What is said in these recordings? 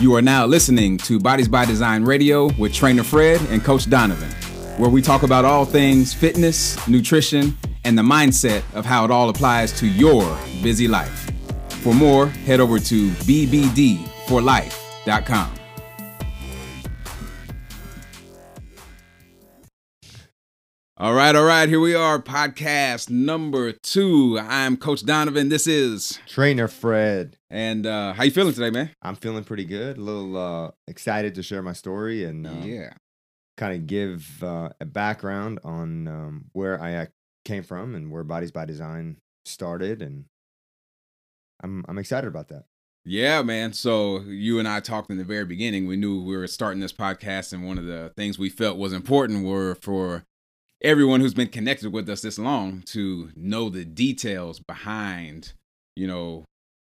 You are now listening to Bodies by Design Radio with Trainer Fred and Coach Donovan, where we talk about all things fitness, nutrition, and the mindset of how it all applies to your busy life. For more, head over to BBDforlife.com. All right. Here we are. Podcast number 2. I'm Coach Donovan. This is Trainer Fred. And how you feeling today, man? I'm feeling pretty good. A little excited to share my story and kind of give a background on where I came from and where Bodies by Design started. And I'm excited about that. Yeah, man. So you and I talked in the very beginning. We knew we were starting this podcast, and one of the things we felt was important were for everyone who's been connected with us this long to know the details behind, you know,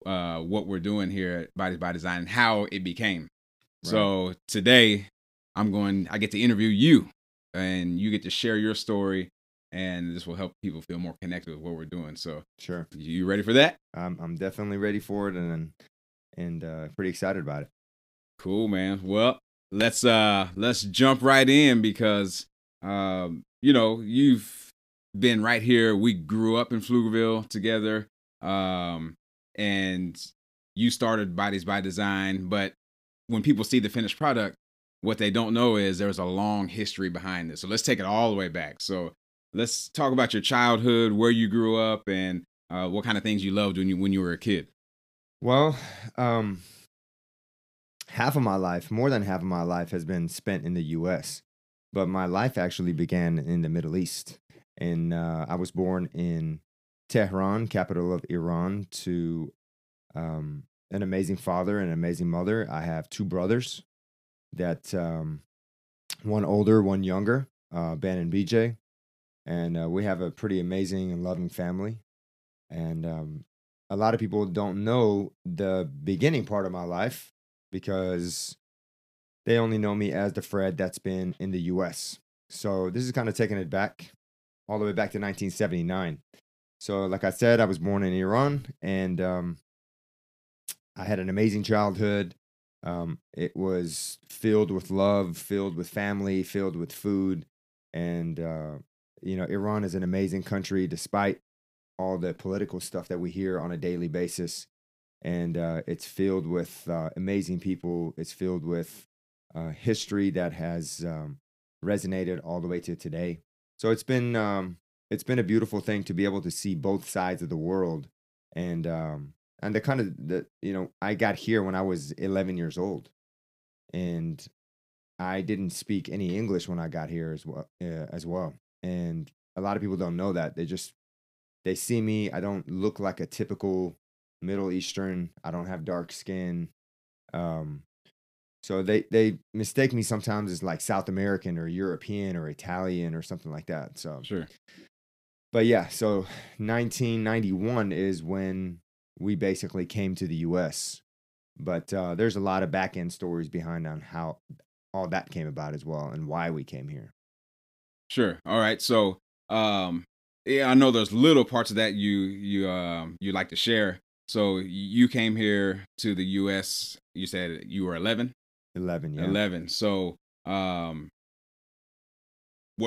what we're doing here at Bodies by Design and how it became. Right. So today I get to interview you, and you get to share your story, and this will help people feel more connected with what we're doing. So sure. You ready for that? I'm definitely ready for it, and pretty excited about it. Cool, man. Well, let's jump right in, because you know, you've been right here. We grew up in Pflugerville together, and you started Bodies by Design. But when people see the finished product, what they don't know is there's a long history behind this. So let's take it all the way back. So let's talk about your childhood, where you grew up, and what kind of things you loved when you were a kid. Well, more than half of my life has been spent in the U.S., but my life actually began in the Middle East. And I was born in Tehran, capital of Iran, to an amazing father and an amazing mother. I have 2 brothers, that one older, one younger, Ben and BJ. And we have a pretty amazing and loving family. And a lot of people don't know the beginning part of my life, because they only know me as the Fred that's been in the U.S. So this is kind of taking it back, all the way back to 1979. So like I said, I was born in Iran, and I had an amazing childhood. It was filled with love, filled with family, filled with food. And, you know, Iran is an amazing country, despite all the political stuff that we hear on a daily basis. And it's filled with amazing people. It's filled with history that has resonated all the way to today. So it's been a beautiful thing to be able to see both sides of the world, and you know, I got here when I was 11 years old, and I didn't speak any English when I got here as well. And a lot of people don't know that. They see me. I don't look like a typical Middle Eastern. I don't have dark skin. So they mistake me sometimes as like South American or European or Italian or something like that. So sure. But yeah, so 1991 is when we basically came to the U.S. But there's a lot of back end stories behind on how all that came about as well, and why we came here. Sure. All right. So yeah, I know there's little parts of that you like to share. So you came here to the U.S. You said you were 11. 11, yeah. 11. So, what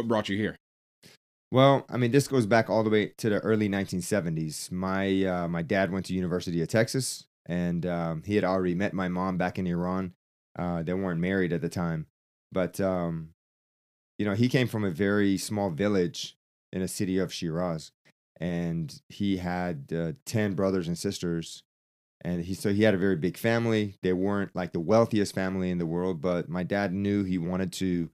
brought you here? Well, I mean, this goes back all the way to the early 1970s. My dad went to University of Texas, and he had already met my mom back in Iran. They weren't married at the time, but you know, he came from a very small village in a city of Shiraz, and he had 10 brothers and sisters. And so he had a very big family. They weren't like the wealthiest family in the world, but my dad knew he wanted to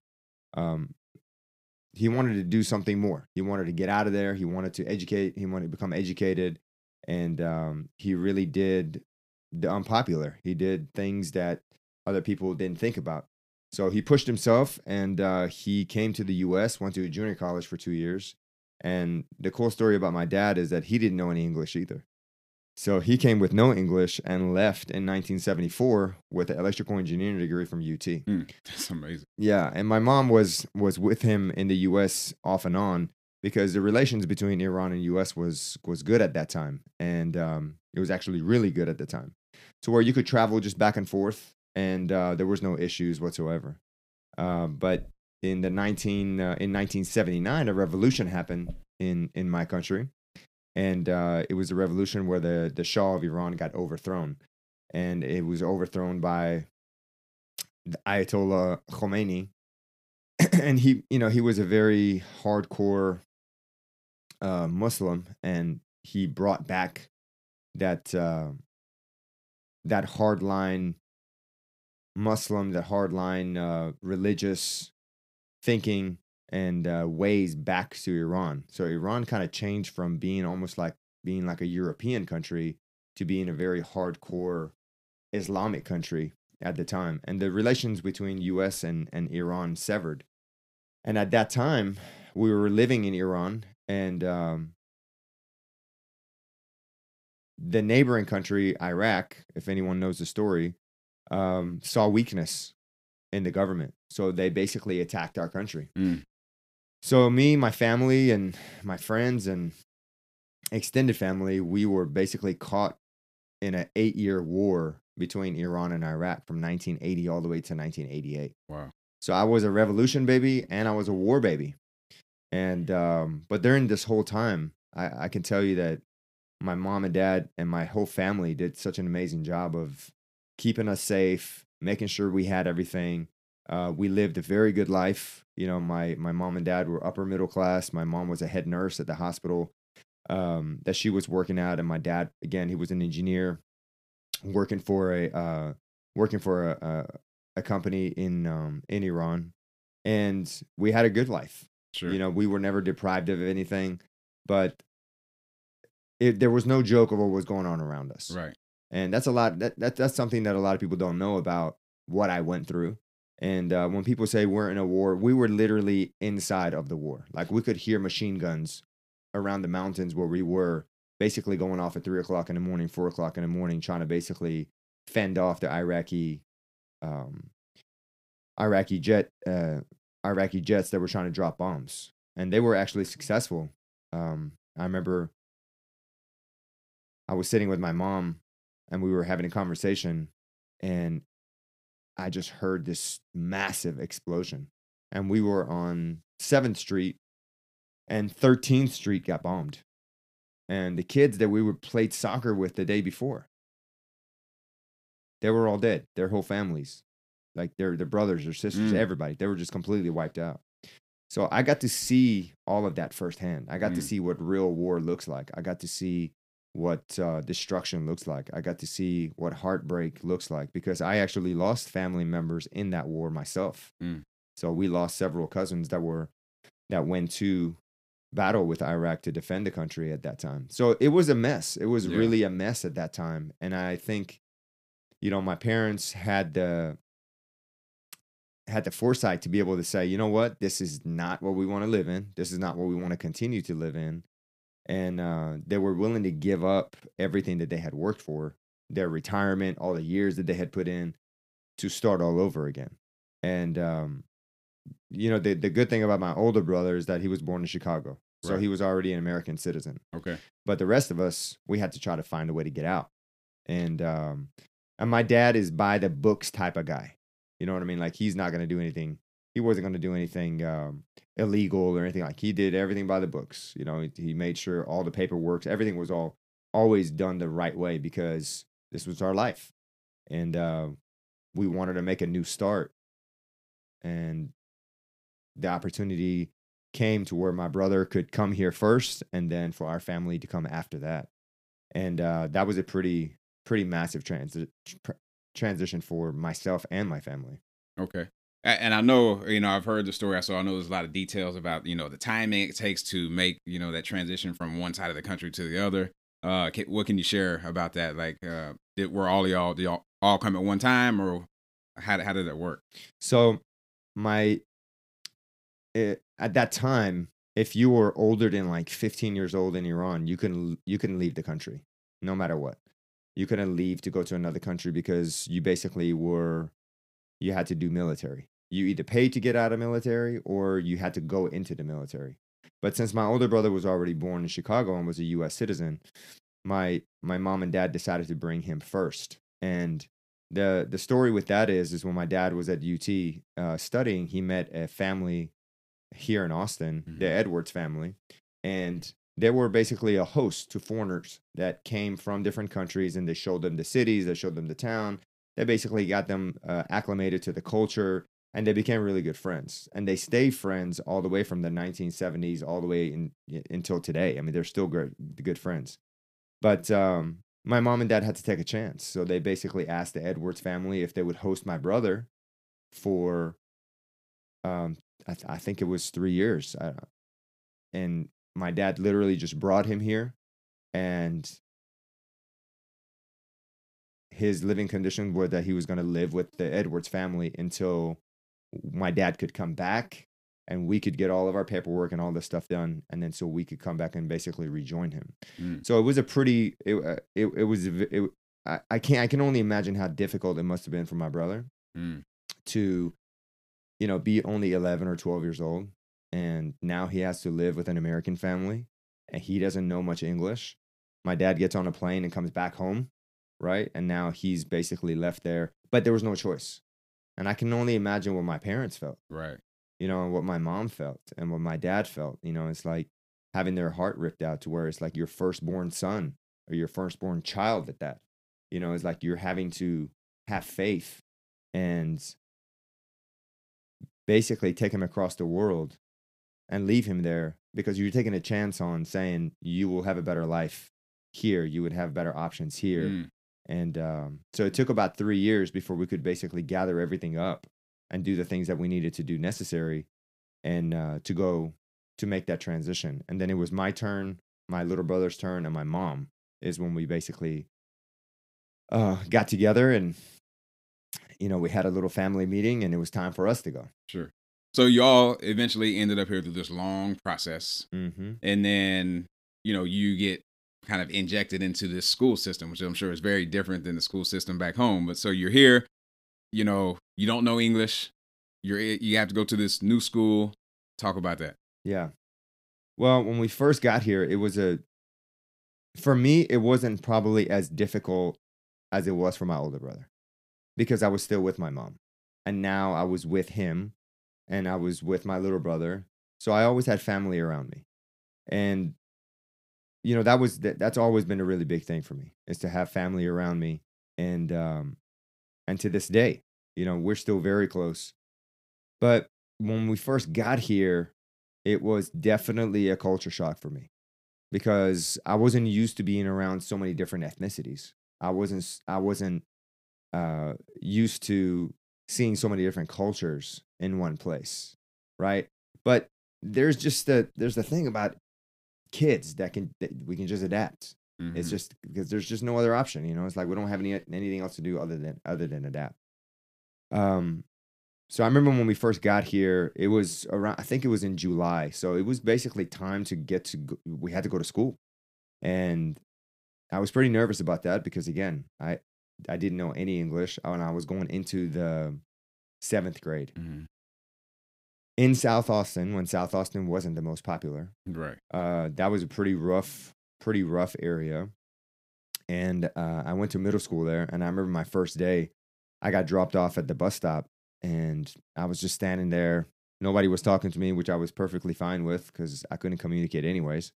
do something more. He wanted to get out of there. He wanted to educate. He wanted to become educated. And he really did the unpopular. He did things that other people didn't think about. So he pushed himself, and he came to the U.S., went to a junior college for 2 years. And the cool story about my dad is that he didn't know any English either. So he came with no English and left in 1974 with an electrical engineering degree from UT. That's amazing. Yeah, and my mom was with him in the U.S. off and on, because the relations between Iran and U.S. was good at that time, and it was actually really good at the time, to where you could travel just back and forth and there was no issues whatsoever. But in the 1979, a revolution happened in my country, and it was a revolution where the Shah of Iran got overthrown, and it was overthrown by the Ayatollah Khomeini, and he was a very hardcore Muslim, and he brought back that hardline Muslim, that hardline religious thinking and ways back to Iran. So Iran kind of changed from being almost like being like a European country to being a very hardcore Islamic country at the time. And the relations between U.S. and Iran severed. And at that time, we were living in Iran, and the neighboring country, Iraq, if anyone knows the story, saw weakness in the government. So they basically attacked our country. Mm. So me, my family, and my friends and extended family, we were basically caught in an 8-year war between Iran and Iraq from 1980 all the way to 1988. Wow. So I was a revolution baby and I was a war baby. And but during this whole time, I can tell you that my mom and dad and my whole family did such an amazing job of keeping us safe, making sure we had everything. We lived a very good life. You know, my mom and dad were upper middle class. My mom was a head nurse at the hospital that she was working at, and my dad, again, he was an engineer working for a company in Iran, and we had a good life. Sure. You know, we were never deprived of anything, but there was no joke of what was going on around us. Right. And that's a lot. That's something that a lot of people don't know about what I went through. And when people say we're in a war, we were literally inside of the war. Like, we could hear machine guns around the mountains where we were, basically going off at 3 o'clock in the morning, 4 o'clock in the morning, trying to basically fend off the Iraqi jets that were trying to drop bombs. And they were actually successful. I remember I was sitting with my mom, and we were having a conversation, and I just heard this massive explosion. And we were on 7th Street, and 13th Street got bombed. And the kids that we would play soccer with the day before, they were all dead, their whole families. Like their brothers, their sisters, everybody. They were just completely wiped out. So I got to see all of that firsthand. I got to see what real war looks like. I got to see what destruction looks like. I got to see what heartbreak looks like, because I actually lost family members in that war myself. So we lost several cousins that went to battle with Iraq to defend the country at that time. So it was a mess. It was really a mess at that time. And I think, you know, my parents had the foresight to be able to say, you know what, this is not what we want to live in. This is not what we want to continue to live in. And they were willing to give up everything that they had worked for, their retirement, all the years that they had put in, to start all over again. And, you know, the good thing about my older brother is that he was born in Chicago. Right. So he was already an American citizen. Okay. But the rest of us, we had to try to find a way to get out. And my dad is by the books type of guy. You know what I mean? Like, he's not going to do anything. He wasn't going to do anything illegal or anything. Like, he did everything by the books. You know, he made sure all the paperwork, everything was always done the right way, because this was our life. And we wanted to make a new start. And the opportunity came to where my brother could come here first, and then for our family to come after that. And that was a pretty massive transition for myself and my family. Okay. And I know, you know, I've heard the story. So I know there's a lot of details about, you know, the timing it takes to make, you know, that transition from one side of the country to the other. What can you share about that? Like, did y'all come at one time, or how did that work? So at that time, if you were older than like 15 years old in Iran, you couldn't leave the country, no matter what. You couldn't leave to go to another country, because you basically were. You had to do military. You either paid to get out of military, or you had to go into the military. But since my older brother was already born in Chicago and was a U.S. citizen, my mom and dad decided to bring him first. And the story with that is when my dad was at UT studying, he met a family here in Austin, mm-hmm. the Edwards family, and they were basically a host to foreigners that came from different countries, and they showed them the cities, they showed them the town. They basically got them acclimated to the culture, and they became really good friends. And they stayed friends all the way from the 1970s all the way until today. I mean, they're still good friends. But my mom and dad had to take a chance. So they basically asked the Edwards family if they would host my brother for, I think it was 3 years. And my dad literally just brought him here, and his living conditions were that he was going to live with the Edwards family until my dad could come back and we could get all of our paperwork and all this stuff done. And then so we could come back and basically rejoin him. Mm. So it was a pretty, I can only imagine how difficult it must've been for my brother to, you know, be only 11 or 12 years old. And now he has to live with an American family, and he doesn't know much English. My dad gets on a plane and comes back home, right? And now he's basically left there, but there was no choice. And I can only imagine what my parents felt, right? You know, and what my mom felt and what my dad felt. You know, it's like having their heart ripped out to where it's like your firstborn son or your firstborn child at that. You know, it's like you're having to have faith and basically take him across the world and leave him there, because you're taking a chance on saying you will have a better life here, you would have better options here. And so it took about 3 years before we could basically gather everything up and do the things that we needed to do necessary and to go to make that transition. And then it was my turn, my little brother's turn, and my mom is when we basically got together, and you know, we had a little family meeting, and it was time for us to go. Sure. So y'all eventually ended up here through this long process, mm-hmm. and then, you know, you get kind of injected into this school system, which I'm sure is very different than the school system back home. But so you're here, you know, you don't know English, you have to go to this new school. Talk about that. Yeah. Well, when we first got here, for me, it wasn't probably as difficult as it was for my older brother, because I was still with my mom, and now I was with him, and I was with my little brother. So I always had family around me. And you know, that's always been a really big thing for me, is to have family around me. And and to this day, you know, we're still very close. But when we first got here, it was definitely a culture shock for me, because I wasn't used to being around so many different ethnicities. I wasn't used to seeing so many different cultures in one place, right? But there's the thing about kids that we can just adapt. Mm-hmm. It's just because there's just no other option, you know. It's like we don't have anything else to do other than adapt. So I remember when we first got here, it was around, I think it was in July, so it was basically time to we had to go to school, and I was pretty nervous about that, because again, I didn't know any English, and I was going into the 7th grade. Mm-hmm. In South Austin, when South Austin wasn't the most popular. Right. That was a pretty rough area. And I went to middle school there, and I remember my first day, I got dropped off at the bus stop, and I was just standing there. Nobody was talking to me, which I was perfectly fine with, because I couldn't communicate anyways.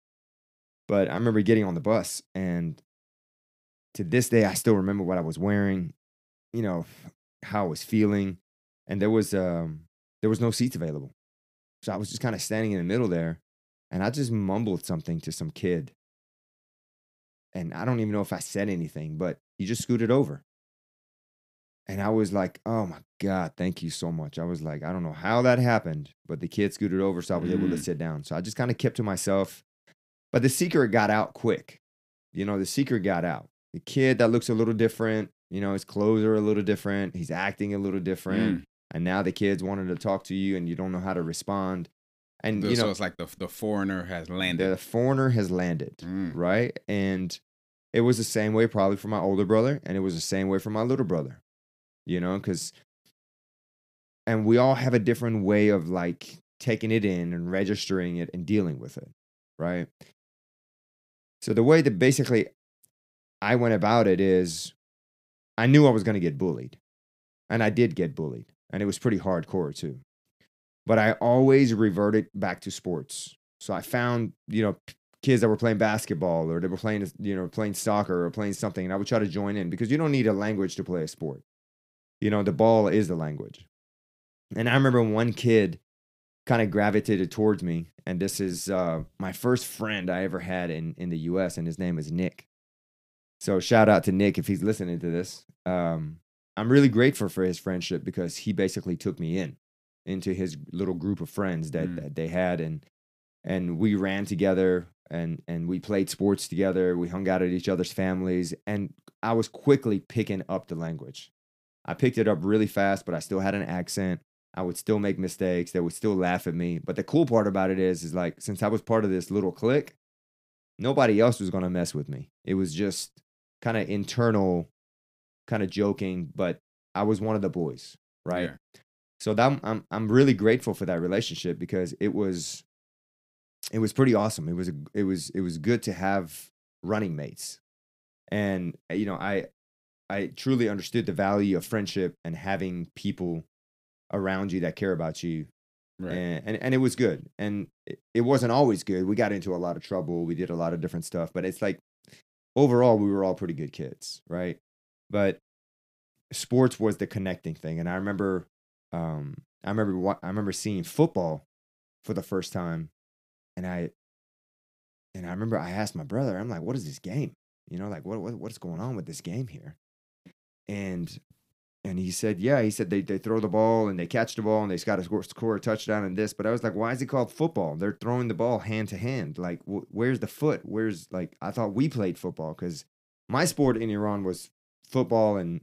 But I remember getting on the bus, and to this day, I still remember what I was wearing, you know, how I was feeling. And there was no seats available. So I was just kind of standing in the middle there, and I just mumbled something to some kid. And I don't even know if I said anything, but he just scooted over. And I was like, oh my God, thank you so much. I was like, I don't know how that happened, but the kid scooted over, so I was able to sit down. So I just kind of kept to myself. But the secret got out quick. You know, the secret got out. The kid that looks a little different, you know, his clothes are a little different, he's acting a little different, and now the kids wanted to talk to you, and you don't know how to respond. And you know, so it's like the foreigner has landed. The foreigner has landed, right? And it was the same way probably for my older brother, and it was the same way for my little brother, you know, and we all have a different way of like taking it in and registering it and dealing with it, right? So the way that basically I went about it is I knew I was going to get bullied. And I did get bullied. And it was pretty hardcore too. But I always reverted back to sports. So I found, you know, kids that were playing basketball or they were playing, you know, playing soccer or playing something. And I would try to join in because you don't need a language to play a sport. You know, the ball is the language. And I remember one kid kind of gravitated towards me. And this is my first friend I ever had in the U.S. And his name is Nick. So shout out to Nick if he's listening to this. I'm really grateful for his friendship because he basically took me into his little group of friends that they had. And we ran together and we played sports together. We hung out at each other's families. And I was quickly picking up the language. I picked it up really fast, but I still had an accent. I would still make mistakes. They would still laugh at me. But the cool part about it is like, since I was part of this little clique, nobody else was going to mess with me. It was just kind of internal, kind of joking, but I was one of the boys, right? Yeah. So that I'm really grateful for that relationship because it was pretty awesome. It was good to have running mates. And you know, I truly understood the value of friendship and having people around you that care about you. Right. And it was good. And it wasn't always good. We got into a lot of trouble. We did a lot of different stuff, but it's like overall we were all pretty good kids, right? But sports was the connecting thing. And I remember I remember seeing football for the first time. And I remember I asked my brother, I'm like, what is this game? You know, like what's going on with this game here? And he said, yeah, he said they throw the ball and they catch the ball and they got to score a touchdown and this. But I was like, why is it called football? They're throwing the ball hand to hand. Like, where's the foot? Where's like, I thought we played football because my sport in Iran was football and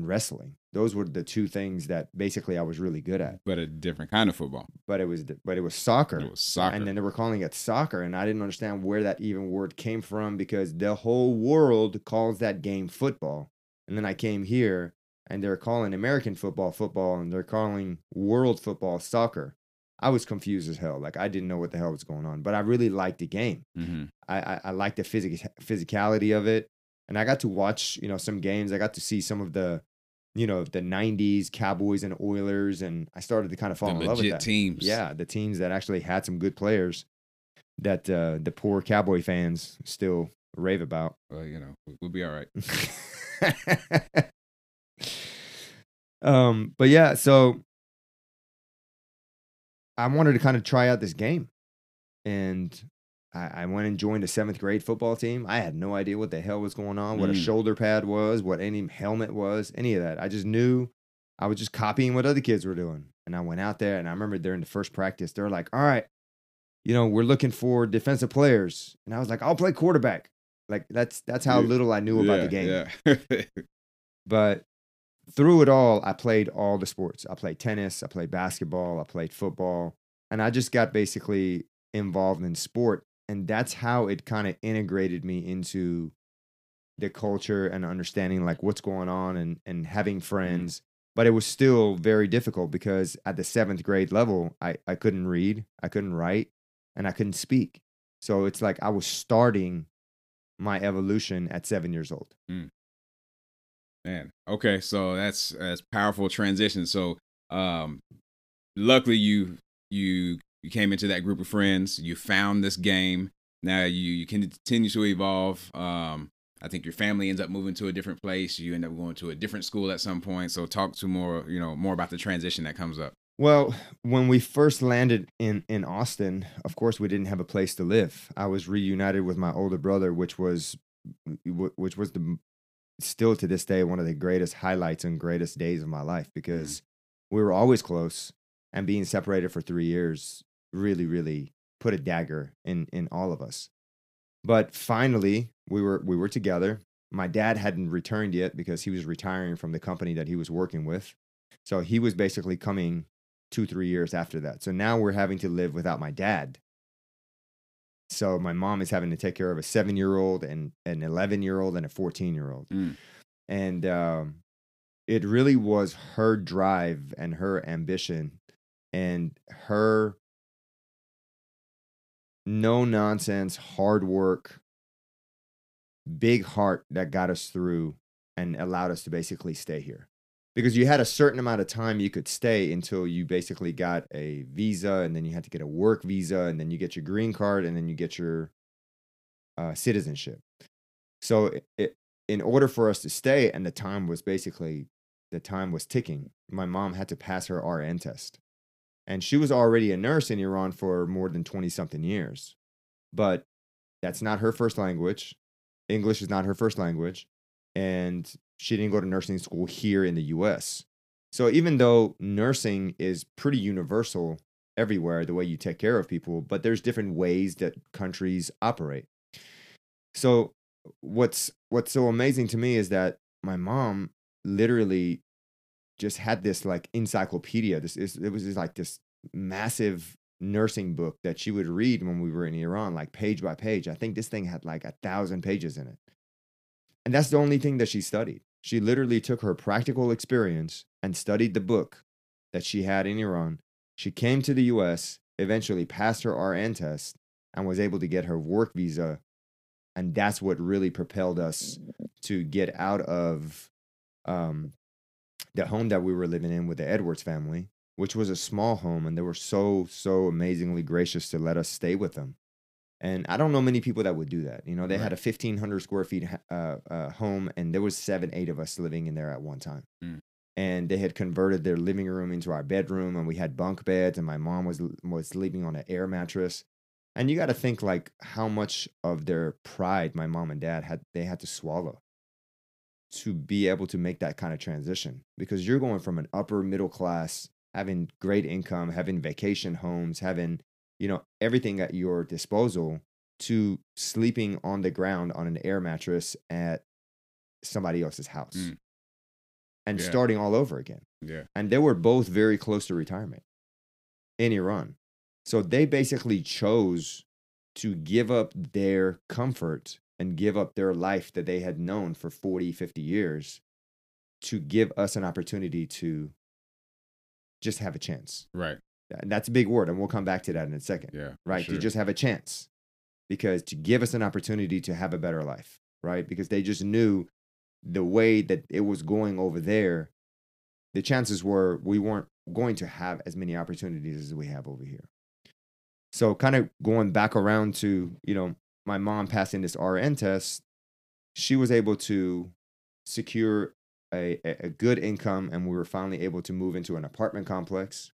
wrestling. Those were the two things that basically I was really good at. But a different kind of football. But it was soccer. It was soccer. And then they were calling it soccer. And I didn't understand where that even word came from because the whole world calls that game football. And then I came here. And they're calling American football, football, and they're calling world football, soccer. I was confused as hell. Like, I didn't know what the hell was going on. But I really liked the game. Mm-hmm. I liked the physicality of it. And I got to watch, you know, some games. I got to see some of the, you know, the 90s Cowboys and Oilers. And I started to kind of fall in love with that. The legit teams. Yeah, the teams that actually had some good players that the poor Cowboy fans still rave about. Well, you know, we'll be all right. But yeah, so I wanted to kind of try out this game, and I went and joined a 7th grade football team. I had no idea what the hell was going on, what a shoulder pad was, what any helmet was, any of that. I just knew I was just copying what other kids were doing. And I went out there, and I remember during the first practice, they're like, all right, you know, we're looking for defensive players. And I was like, I'll play quarterback. Like that's how little I knew about the game. Yeah. But through it all, I played all the sports. I played tennis, I played basketball, I played football, and I just got basically involved in sport. And that's how it kind of integrated me into the culture and understanding like what's going on and having friends. But it was still very difficult because at the 7th grade level, I couldn't read, I couldn't write, and I couldn't speak. So it's like I was starting my evolution at 7 years old. Mm. Man. Okay. So that's powerful transition. So, luckily you came into that group of friends, you found this game. Now you continue to evolve. I think your family ends up moving to a different place. You end up going to a different school at some point. So talk to more about the transition that comes up. Well, when we first landed in Austin, of course we didn't have a place to live. I was reunited with my older brother, which was still to this day, one of the greatest highlights and greatest days of my life because we were always close, and being separated for 3 years really, really put a dagger in all of us. But finally, we were together. My dad hadn't returned yet because he was retiring from the company that he was working with. So he was basically coming 2-3 years after that. So now we're having to live without my dad. So my mom is having to take care of a 7-year-old and an 11-year-old and a 14-year-old. Mm. And it really was her drive and her ambition and her no-nonsense, hard work, big heart that got us through and allowed us to basically stay here. Because you had a certain amount of time you could stay until you basically got a visa, and then you had to get a work visa, and then you get your green card, and then you get your citizenship. So in order for us to stay, and the time was ticking, my mom had to pass her RN test. And she was already a nurse in Iran for more than 20-something years. But that's not her first language. English is not her first language. And she didn't go to nursing school here in the U.S. So even though nursing is pretty universal everywhere, the way you take care of people, but there's different ways that countries operate. So what's so amazing to me is that my mom literally just had this like encyclopedia. It was this massive nursing book that she would read when we were in Iran, like page by page. I think this thing had like 1,000 pages in it. And that's the only thing that she studied. She literally took her practical experience and studied the book that she had in Iran. She came to the U.S., eventually passed her RN test, and was able to get her work visa. And that's what really propelled us to get out of the home that we were living in with the Edwards family, which was a small home. And they were so amazingly gracious to let us stay with them. And I don't know many people that would do that. You know, they had a 1,500 square feet home, and there was 7, 8 of us living in there at one time. Mm. And they had converted their living room into our bedroom, and we had bunk beds, and my mom was sleeping on an air mattress. And you got to think like how much of their pride my mom and dad had to swallow to be able to make that kind of transition. Because you're going from an upper middle class, having great income, having vacation homes, having, you know, everything at your disposal, to sleeping on the ground on an air mattress at somebody else's house and starting all over again. Yeah. And they were both very close to retirement in Iran. So they basically chose to give up their comfort and give up their life that they had known for 40, 50 years to give us an opportunity to just have a chance. Right. That's a big word, and we'll come back to that in a second. Yeah, right. Sure. To just have a chance, because to give us an opportunity to have a better life, right? Because they just knew the way that it was going over there, the chances were we weren't going to have as many opportunities as we have over here. So kind of going back around to, you know, my mom passing this RN test, she was able to secure a good income, and we were finally able to move into an apartment complex.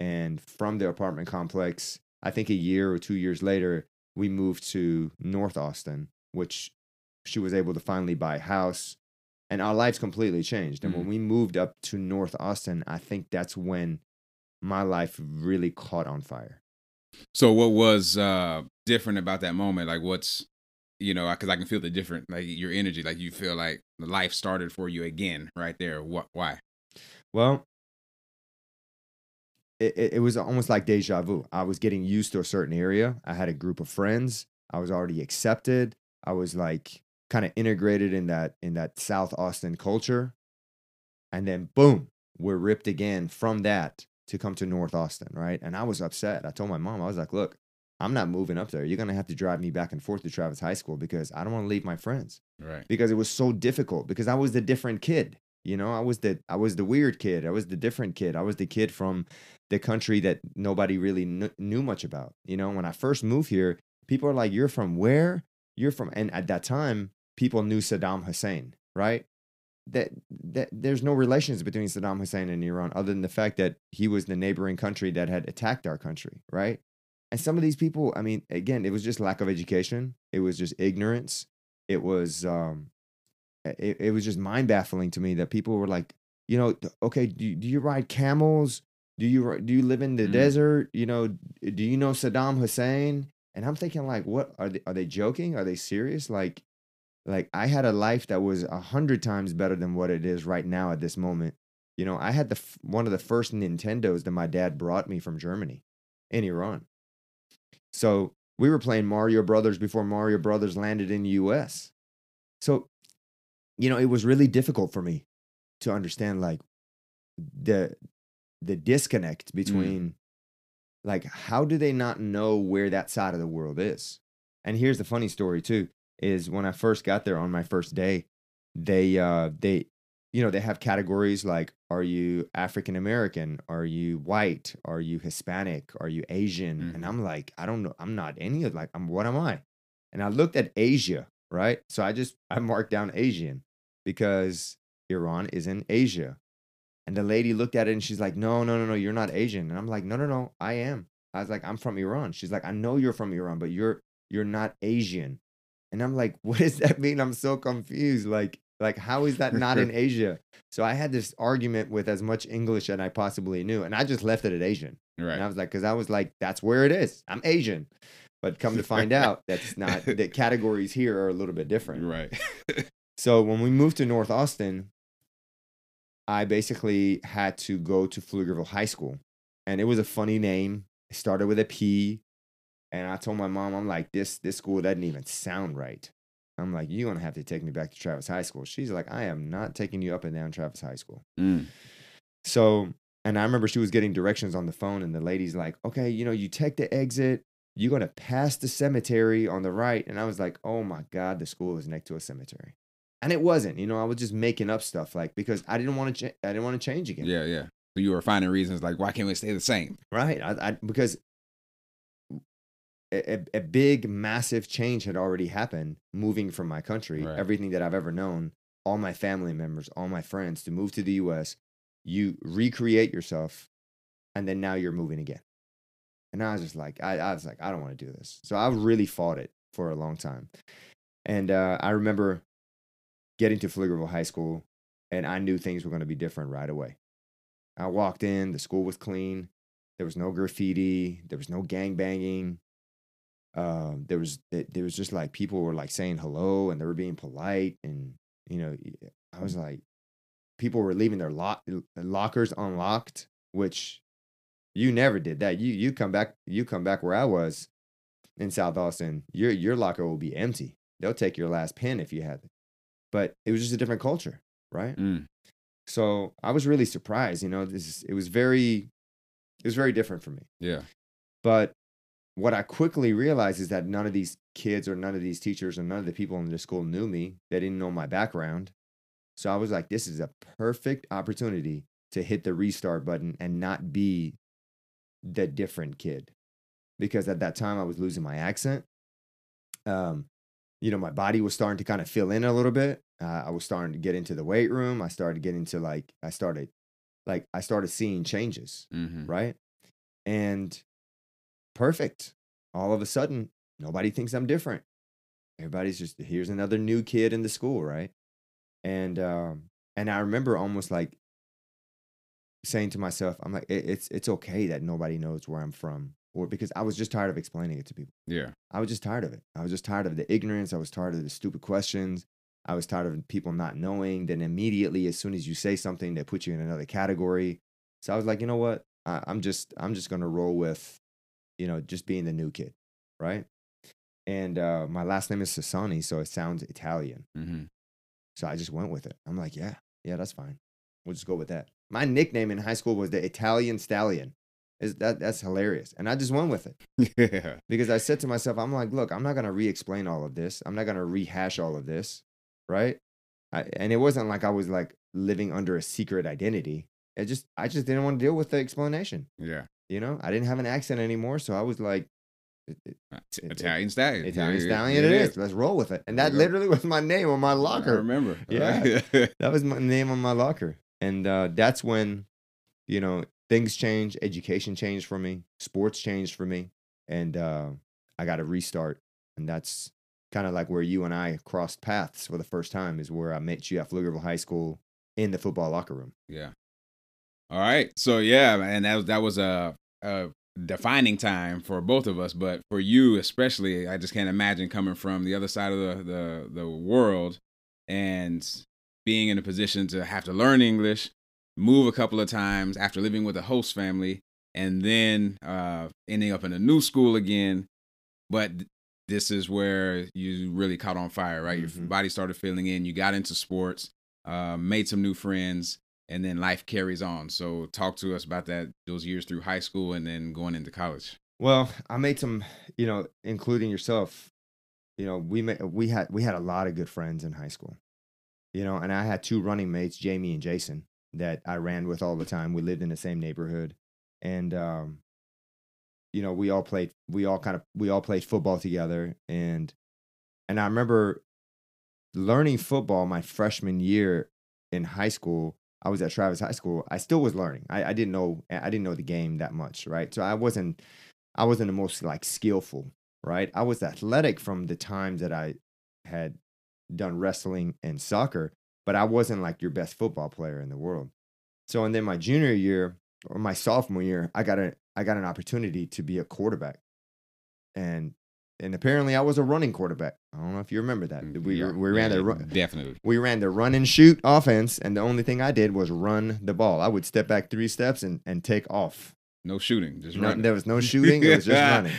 And from the apartment complex, I think a year or 2 years later, we moved to North Austin, which she was able to finally buy a house. And our lives completely changed. And when we moved up to North Austin, I think that's when my life really caught on fire. So what was different about that moment? Like what's, you know, because I can feel the different, like your energy, like you feel like life started for you again right there. Why? Well, it was almost like deja vu. I was getting used to a certain area. I had a group of friends. I was already accepted. I was like kind of integrated in that South Austin culture. And then boom, we're ripped again from that to come to North Austin, right? And I was upset. I told my mom, I was like, look, I'm not moving up there. You're going to have to drive me back and forth to Travis High School because I don't want to leave my friends. Right. Because it was so difficult, because I was the different kid. You know, I was the weird kid. I was the different kid. I was the kid from the country that nobody really knew much about. You know, when I first moved here, people are like, you're from where? You're from. And at that time, people knew Saddam Hussein, right? That there's no relations between Saddam Hussein and Iran other than the fact that he was the neighboring country that had attacked our country, right? And some of these people, I mean, again, it was just lack of education. It was just ignorance. It was... It was just mind baffling to me that people were like, you know, okay, do you ride camels? Do you live in the desert? You know, do you know Saddam Hussein? And I'm thinking like, what are they joking? Are they serious? Like I had a life that was 100 times better than what it is right now at this moment. You know, I had one of the first Nintendos that my dad brought me from Germany in Iran. So we were playing Mario Brothers before Mario Brothers landed in the U.S. So, you know, it was really difficult for me to understand like the disconnect between like, how do they not know where that side of the world is? And here's the funny story too, is when I first got there on my first day, they you know, they have categories like, are you African American? Are you white? Are you Hispanic? Are you Asian? Mm-hmm. And I'm like, I don't know. I'm not any of, like, what am I? And I looked at Asia, right? So I marked down Asian because Iran is in Asia. And the lady looked at it and she's like, no, you're not Asian. And I'm like, no, I am. I was like, I'm from Iran. She's like, I know you're from Iran, but you're not Asian. And I'm like, what does that mean? I'm so confused. Like, how is that not in Asia? So I had this argument with as much English as I possibly knew. And I just left it at Asian. Right. And I was like, because I was like, that's where it is. I'm Asian. But come to find out, that's not, the categories here are a little bit different. Right. So when we moved to North Austin, I basically had to go to Pflugerville High School. And it was a funny name. It started with a P. And I told my mom, I'm like, this school doesn't even sound right. I'm like, you're going to have to take me back to Travis High School. She's like, I am not taking you up and down Travis High School. Mm. So, and I remember she was getting directions on the phone, and the lady's like, okay, you know, you take the exit. You're going to pass the cemetery on the right. And I was like, oh my God, the school is next to a cemetery. And it wasn't, you know, I was just making up stuff, like, because I didn't want to change again. Yeah, yeah. So you were finding reasons like, why can't we stay the same? Right. Because a big, massive change had already happened, moving from my country, right, everything that I've ever known, all my family members, all my friends, to move to the U.S., you recreate yourself, and then now you're moving again. And I was just like, I was like, I don't want to do this. So I really fought it for a long time. And I remember getting to Pflugerville High School, and I knew things were going to be different right away. I walked in, the school was clean. There was no graffiti. There was no gangbanging. There was just like, people were like saying hello, and they were being polite. And, you know, I was like, people were leaving their lockers unlocked, which you never did that. You come back where I was in South Austin, your locker will be empty. They'll take your last pen if you had it. But it was just a different culture. Right. Mm. So I was really surprised, you know, it was very different for me. Yeah. But what I quickly realized is that none of these kids or none of these teachers or none of the people in the school knew me. They didn't know my background. So I was like, this is a perfect opportunity to hit the restart button and not be the different kid. Because at that time I was losing my accent. You know, my body was starting to kind of fill in a little bit. I was starting to get into the weight room. I started getting to I started seeing changes. Mm-hmm. Right. And perfect. All of a sudden, nobody thinks I'm different. Everybody's just, here's another new kid in the school, right? And I remember almost like saying to myself, I'm like, it's okay that nobody knows where I'm from, or because I was just tired of explaining it to people. Yeah, I was just tired of it. I was just tired of the ignorance. I was tired of the stupid questions. I was tired of people not knowing. Then immediately, as soon as you say something, they put you in another category. So I was like, you know what? I'm just gonna roll with, you know, just being the new kid, right? And my last name is Sasani, so it sounds Italian. Mm-hmm. So I just went with it. I'm like, yeah, that's fine. We'll just go with that. My nickname in high school was the Italian Stallion. That's hilarious. And I just went with it. Yeah. Because I said to myself, I'm like, look, I'm not going to re-explain all of this. I'm not going to rehash all of this, right? And it wasn't like I was like living under a secret identity. I just didn't want to deal with the explanation. Yeah. You know, I didn't have an accent anymore, so I was like, Italian Stallion. Italian Stallion it is. Let's roll with it. And that literally was my name on my locker. I remember. Yeah. That was my name on my locker. And that's when, you know, things changed. Education changed for me. Sports changed for me. And I got a restart. And that's kind of like where you and I crossed paths for the first time, is where I met you at Pflugerville High School in the football locker room. Yeah. All right. So, yeah, and that was a defining time for both of us. But for you especially, I just can't imagine coming from the other side of the world and being in a position to have to learn English, move a couple of times after living with a host family, and then ending up in a new school again. But this is where you really caught on fire, right? Mm-hmm. Your body started filling in. You got into sports, made some new friends, and then life carries on. So talk to us about that, those years through high school and then going into college. Well, I made some, you know, including yourself, you know, we had a lot of good friends in high school. you know, and I had two running mates, Jamie and Jason, that I ran with all the time. We lived in the same neighborhood, and you know, we all played football together, and I remember learning football my freshman year in high school. I was at Travis High School. I still was learning. I didn't know the game that much, right? So I wasn't the most like skillful, right? I was athletic from the times that I had done wrestling and soccer, but I wasn't like your best football player in the world. So, and then my junior year or my sophomore year, I got an opportunity to be a quarterback, and apparently I was a running quarterback. I don't know if you remember that. We ran the run and shoot offense, and the only thing I did was run the ball. I would step back 3 steps and take off. No shooting, just running. There was no shooting. It was just running.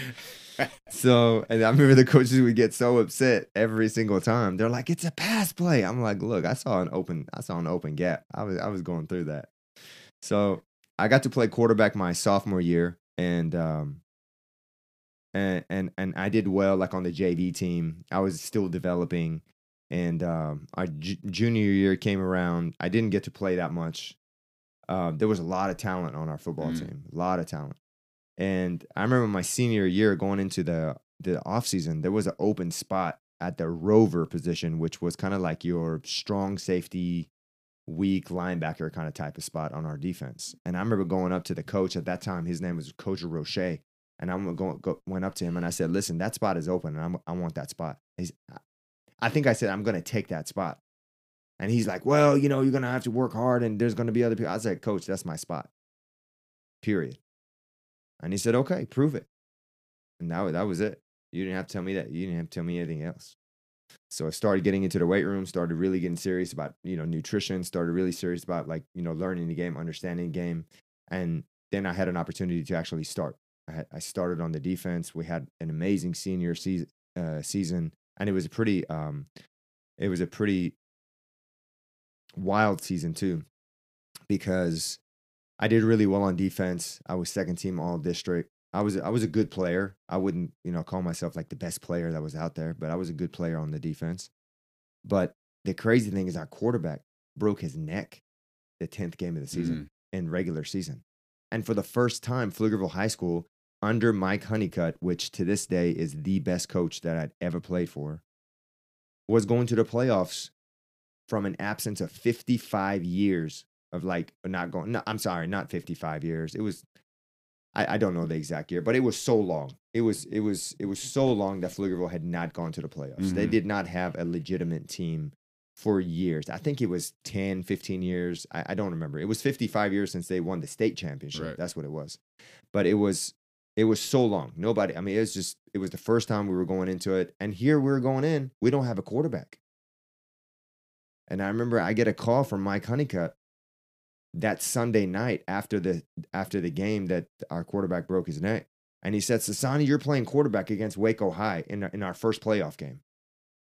So, and I remember the coaches would get so upset every single time. They're like, "It's a pass play." I'm like, "Look, I saw an open gap. I was going through that." So I got to play quarterback my sophomore year, and I did well, like on the JV team. I was still developing, and our junior year came around. I didn't get to play that much. There was a lot of talent on our football team, a lot of talent. And I remember my senior year going into the offseason, there was an open spot at the rover position, which was kind of like your strong safety, weak linebacker kind of type of spot on our defense. And I remember going up to the coach at that time. His name was Coach Roche. And I went up to him and I said, "Listen, that spot is open and I want that spot." I think I said, "I'm going to take that spot." And he's like, "Well, you know, you're going to have to work hard and there's going to be other people." I said, "Coach, that's my spot, period." And he said, "Okay, prove it." And that was it. You didn't have to tell me that. You didn't have to tell me anything else. So I started getting into the weight room, started really getting serious about, you know, nutrition, started really serious about, like, you know, learning the game, understanding the game. And then I had an opportunity to actually start. I started on the defense. We had an amazing senior season, and it was a pretty wild season too, because I did really well on defense. I was second team all district. I was a good player. I wouldn't, you know, call myself like the best player that was out there, but I was a good player on the defense. But the crazy thing is our quarterback broke his neck the 10th game of the season in regular season. And for the first time, Pflugerville High School under Mike Honeycutt, which to this day is the best coach that I'd ever played for, was going to the playoffs from an absence of 55 years of like not going. No, I'm sorry, not 55 years. It was, I don't know the exact year, but it was so long. It was so long that Pflugerville had not gone to the playoffs. They did not have a legitimate team for years. I think it was 10, 15 years. I don't remember. It was 55 years since they won the state championship. Right. That's what it was. But it was so long. Nobody, I mean, it was the first time we were going into it. And here we were going in, we don't have a quarterback. And I remember I get a call from Mike Honeycutt that Sunday night after the game that our quarterback broke his neck. And he said, "Sasani, you're playing quarterback against Waco High in our first playoff game."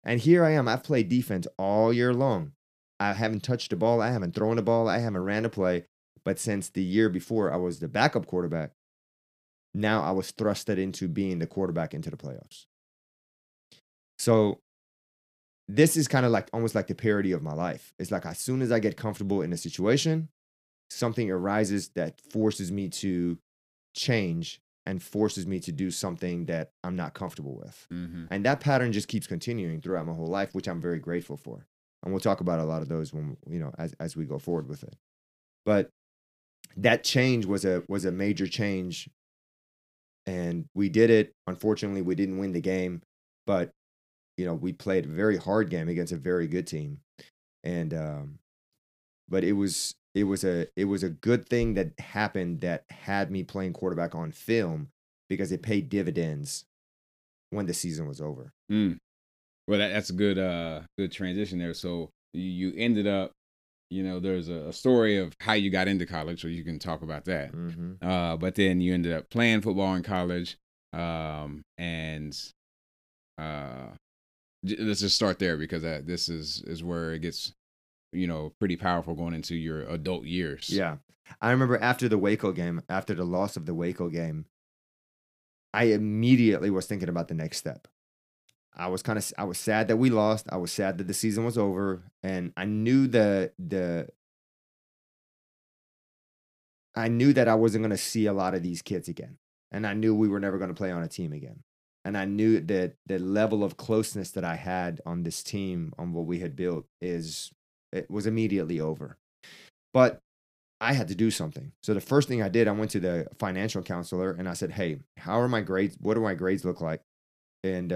And here I am. I've played defense all year long. I haven't touched the ball. I haven't thrown the ball. I haven't ran a play. But since the year before, I was the backup quarterback. Now I was thrusted into being the quarterback into the playoffs. So this is kind of like almost like the parody of my life. It's like as soon as I get comfortable in a situation, something arises that forces me to change and forces me to do something that I'm not comfortable with. And that pattern just keeps continuing throughout my whole life, which I'm very grateful for. And we'll talk about a lot of those when, you know, as we go forward with it. But that change was a major change. And we did it. Unfortunately, we didn't win the game, but you know, we played a very hard game against a very good team. And but it was a good thing that happened that had me playing quarterback on film, because it paid dividends when the season was over. Well, that's a good transition there. So you ended up, you know, there's a story of how you got into college, so you can talk about that. But then you ended up playing football in college, and let's just start there, because this is where it gets, you know, pretty powerful going into your adult years. Yeah. I remember after the loss of the Waco game, I immediately was thinking about the next step. I was sad that we lost. I was sad that the season was over, and I knew that I wasn't going to see a lot of these kids again, and I knew we were never going to play on a team again, and I knew that the level of closeness that I had on this team, on what we had built, it was immediately over. But I had to do something. So the first thing I did, I went to the financial counselor and I said, "Hey, how are my grades? What do my grades look like? And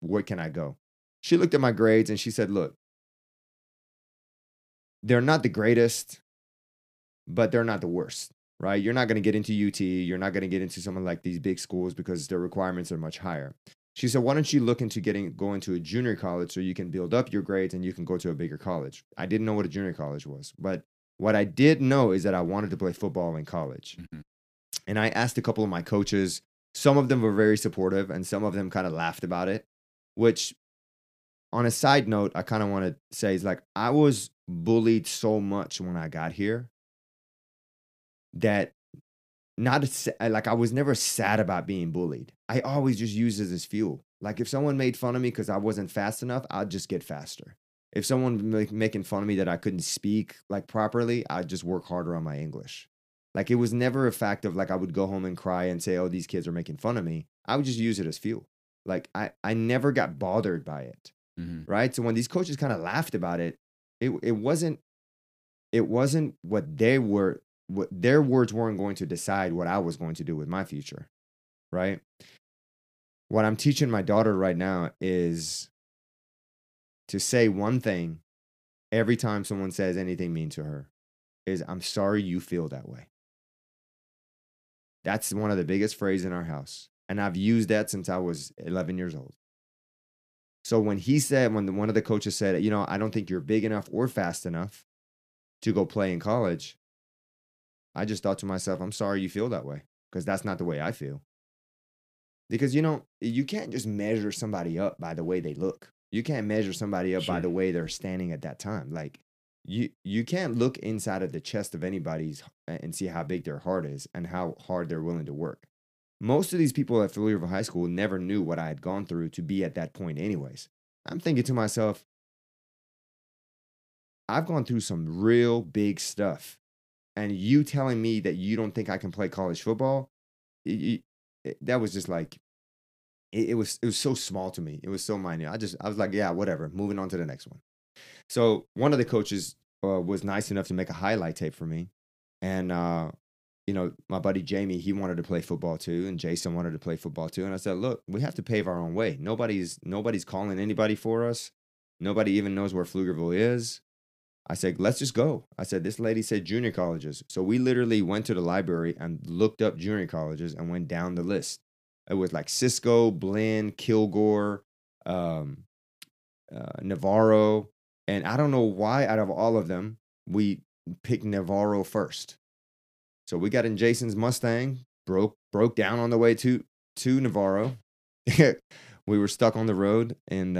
where can I go?" She looked at my grades and she said, "Look, they're not the greatest, but they're not the worst, right? You're not going to get into UT. You're not going to get into someone like these big schools because their requirements are much higher." She said, "Why don't you look into going to a junior college so you can build up your grades and you can go to a bigger college?" I didn't know what a junior college was, but what I did know is that I wanted to play football in college. Mm-hmm. And I asked a couple of my coaches. Some of them were very supportive and some of them kind of laughed about it, which on a side note, I kind of want to say is like, I was bullied so much when I got here that I was never sad about being bullied. I always just used it as fuel. Like if someone made fun of me because I wasn't fast enough, I'd just get faster. If someone making fun of me that I couldn't speak like properly, I'd just work harder on my English. Like it was never a fact of like I would go home and cry and say, "Oh, these kids are making fun of me." I would just use it as fuel. Like I never got bothered by it, mm-hmm. right? So when these coaches kind of laughed about it, it wasn't what they were. What their words weren't going to decide what I was going to do with my future, right? What I'm teaching my daughter right now is to say one thing every time someone says anything mean to her is, "I'm sorry you feel that way." That's one of the biggest phrases in our house. And I've used that since I was 11 years old. So when one of the coaches said, "You know, I don't think you're big enough or fast enough to go play in college," I just thought to myself, "I'm sorry you feel that way, because that's not the way I feel." Because, you know, you can't just measure somebody up by the way they look. You can't measure somebody up Sure. by the way they're standing at that time. Like, you can't look inside of the chest of anybody's and see how big their heart is and how hard they're willing to work. Most of these people at Pflugerville High School never knew what I had gone through to be at that point anyways. I'm thinking to myself, I've gone through some real big stuff. And you telling me that you don't think I can play college football, that was just like, it was so small to me. It was so minor. I was like, yeah, whatever. Moving on to the next one. So one of the coaches was nice enough to make a highlight tape for me. And, you know, my buddy Jamie, he wanted to play football too. And Jason wanted to play football too. And I said, "Look, we have to pave our own way. Nobody's calling anybody for us. Nobody even knows where Pflugerville is." I said, "Let's just go." I said, "This lady said junior colleges." So we literally went to the library and looked up junior colleges and went down the list. It was like Cisco, Blinn, Kilgore, Navarro. And I don't know why out of all of them, we picked Navarro first. So we got in Jason's Mustang, broke down on the way to Navarro. We were stuck on the road, and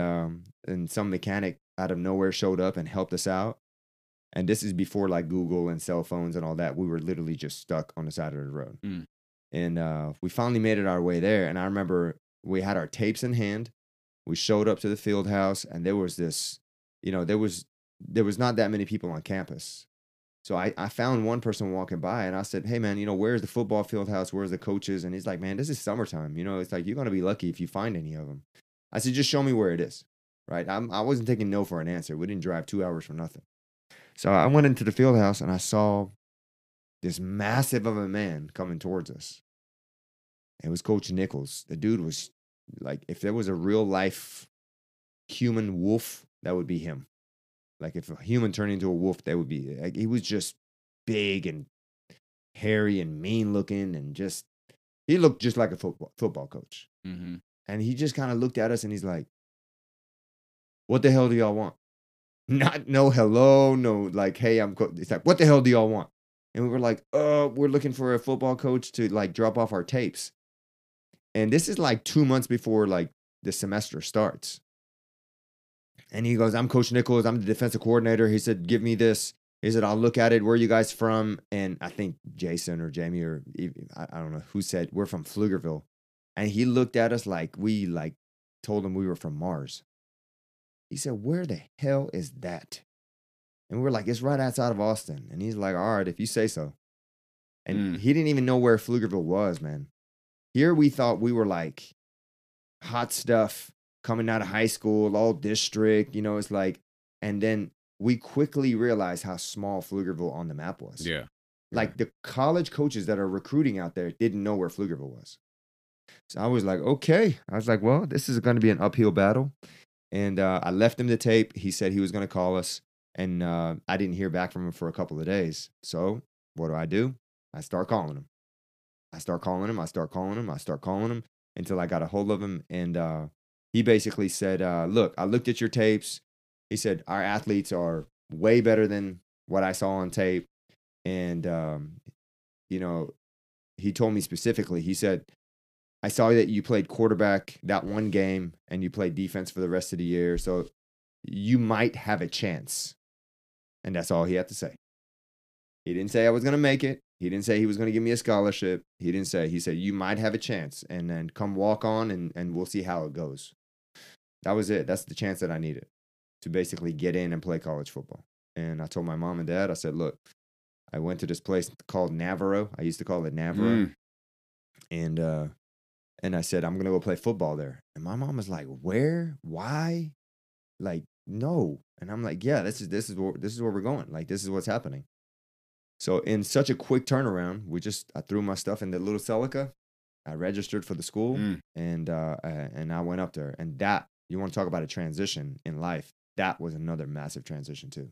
some mechanic out of nowhere showed up and helped us out. And this is before like Google and cell phones and all that. We were literally just stuck on the side of the road. Mm. And we finally made it our way there. And I remember we had our tapes in hand. We showed up to the field house, and there was this, you know, there was not that many people on campus. So I found one person walking by, and I said, "Hey man, you know, where's the football field house? Where's the coaches?" And he's like, "Man, this is summertime. You know, it's like, you're going to be lucky if you find any of them." I said, "Just show me where it is." Right? I wasn't taking no for an answer. We didn't drive 2 hours for nothing. So I went into the field house and I saw this massive of a man coming towards us. It was Coach Nichols. The dude was like, if there was a real life human wolf, that would be him. Like if a human turned into a wolf, that would be, like, he was just big and hairy and mean looking, and just, he looked just like a football coach. Mm-hmm. And he just kind of looked at us and he's like, "What the hell do y'all want?" Not no hello, no like, "Hey, I'm coach." It's like, "What the hell do y'all want?" And we were like, "We're looking for a football coach to like drop off our tapes." And this is like 2 months before like the semester starts. And he goes, "I'm Coach Nichols. I'm the defensive coordinator." He said, "Give me this." He said, "I'll look at it. Where are you guys from?" And I think Jason or Jamie or I don't know who said, "We're from Pflugerville." And he looked at us like we like told him we were from Mars. He said, where the hell is that? And we were like, it's right outside of Austin. And he's like, all right, if you say so. And he didn't even know where Pflugerville was, man. Here we thought we were like hot stuff coming out of high school, all district, you know, it's like, and then we quickly realized how small Pflugerville on the map was. Yeah. Like the college coaches that are recruiting out there didn't know where Pflugerville was. So I was like, okay. I was like, well, this is going to be an uphill battle. And I left him the tape. He said he was going to call us. And I didn't hear back from him for a couple of days. So what do? I start calling him. I start calling him until I got a hold of him. And he basically said, look, I looked at your tapes. He said, our athletes are way better than what I saw on tape. And, you know, he told me specifically, he said, I saw that you played quarterback that one game and you played defense for the rest of the year. So you might have a chance. And that's all he had to say. He didn't say I was going to make it. He didn't say he was going to give me a scholarship. He didn't say. He said, you might have a chance, and then come walk on, and we'll see how it goes. That was it. That's the chance that I needed to basically get in and play college football. And I told my mom and dad, I said, look, I went to this place called Navarro. I used to call it Navarro. And I said, I'm going to go play football there. And my mom was like, where? Why? Like, no. And I'm like, yeah, this is where we're going. Like, this is what's happening. So in such a quick turnaround, I threw my stuff in the little Celica. I registered for the school, and I went up there. And that, you want to talk about a transition in life, that was another massive transition too.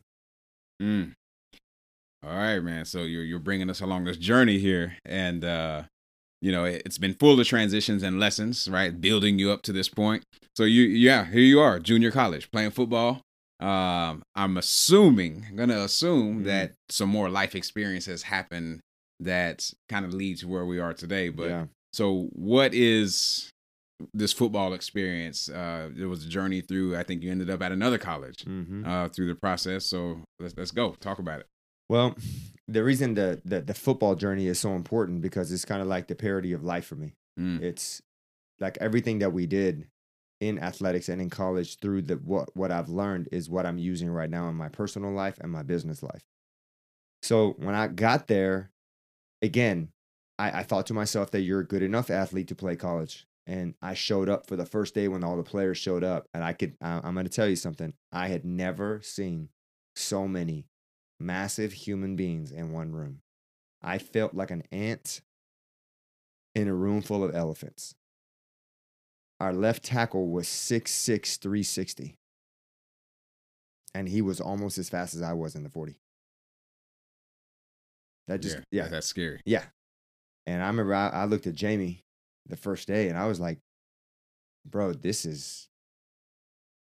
All right, man. So you're bringing us along this journey here, and you know, it's been full of transitions and lessons, right? Building you up to this point. So here you are, junior college, playing football. I'm going to assume that some more life experiences happen that kind of leads to where we are today. But so what is this football experience? It was a journey through, I think you ended up at another college through the process. So let's go talk about it. Well, the reason the football journey is so important because it's kind of like the parody of life for me. It's like everything that we did in athletics and in college through what I've learned is what I'm using right now in my personal life and my business life. So when I got there, again, I thought to myself that you're a good enough athlete to play college. And I showed up for the first day when all the players showed up. And I'm going to tell you something. I had never seen so many massive human beings in one room. I felt like an ant in a room full of elephants. Our left tackle was 6'6", 360. And he was almost as fast as I was in the 40. That just, that's scary. Yeah. And I remember I looked at Jamie the first day and I was like, bro, did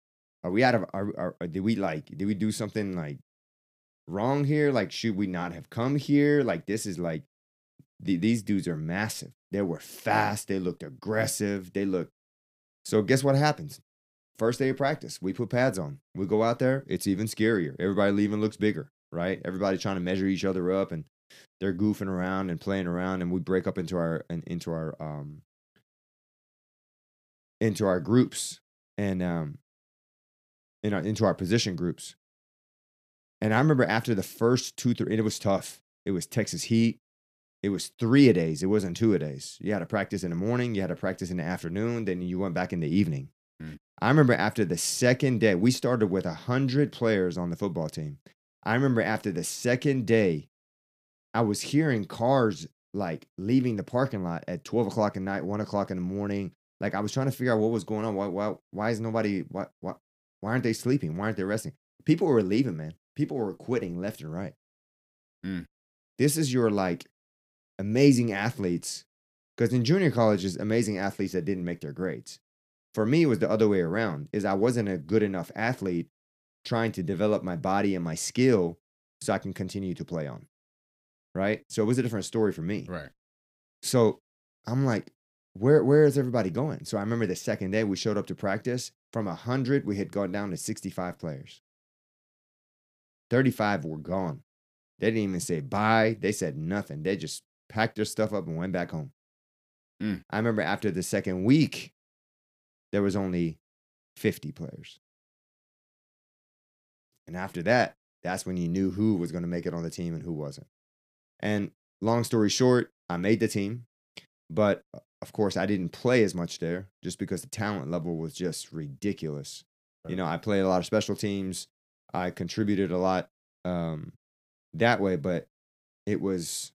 we do something like wrong here? Like, should we not have come here? Like, this is like, these dudes are massive. They were fast. They looked aggressive. So guess what happens? First day of practice, we put pads on. We go out there. It's even scarier. Everybody even looks bigger, right? Everybody trying to measure each other up, and they're goofing around and playing around. And we break up into our groups and into our position groups. And I remember after the first and it was tough. It was Texas heat. It was 3 a days. It wasn't 2 a days. You had to practice in the morning. You had to practice in the afternoon. Then you went back in the evening. I remember after the second day, we started with 100 players on the football team. I remember after the second day, I was hearing cars like leaving the parking lot at 12 o'clock at night, 1 o'clock in the morning. Like I was trying to figure out what was going on. Why is nobody, why aren't they sleeping? Why aren't they resting? People were leaving, man. People were quitting left and right. This is your like, amazing athletes, because in junior colleges, amazing athletes that didn't make their grades. For me, it was the other way around. I wasn't a good enough athlete trying to develop my body and my skill so I can continue to play on, right? So it was a different story for me. Right. So I'm like, where is everybody going? So I remember the second day we showed up to practice. From 100, we had gone down to 65 players. 35 were gone. They didn't even say bye. They said nothing. They just packed their stuff up and went back home. I remember after the second week, there was only 50 players. And after that, that's when you knew who was going to make it on the team and who wasn't. And long story short, I made the team. But of course, I didn't play as much there just because the talent level was just ridiculous. Right. You know, I played a lot of special teams. I contributed a lot that way. But it was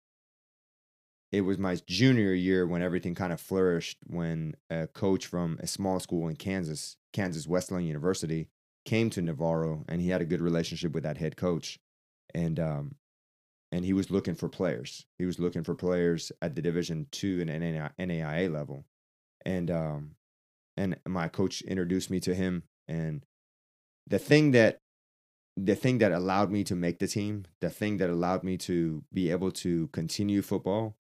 my junior year when everything kind of flourished, when a coach from a small school in Kansas, Kansas Wesleyan University, came to Navarro, and he had a good relationship with that head coach. And he was looking for players. He was looking for players at the Division II and NAIA level. And my coach introduced me to him. And the thing that allowed me to make the team, the thing that allowed me to be able to continue football,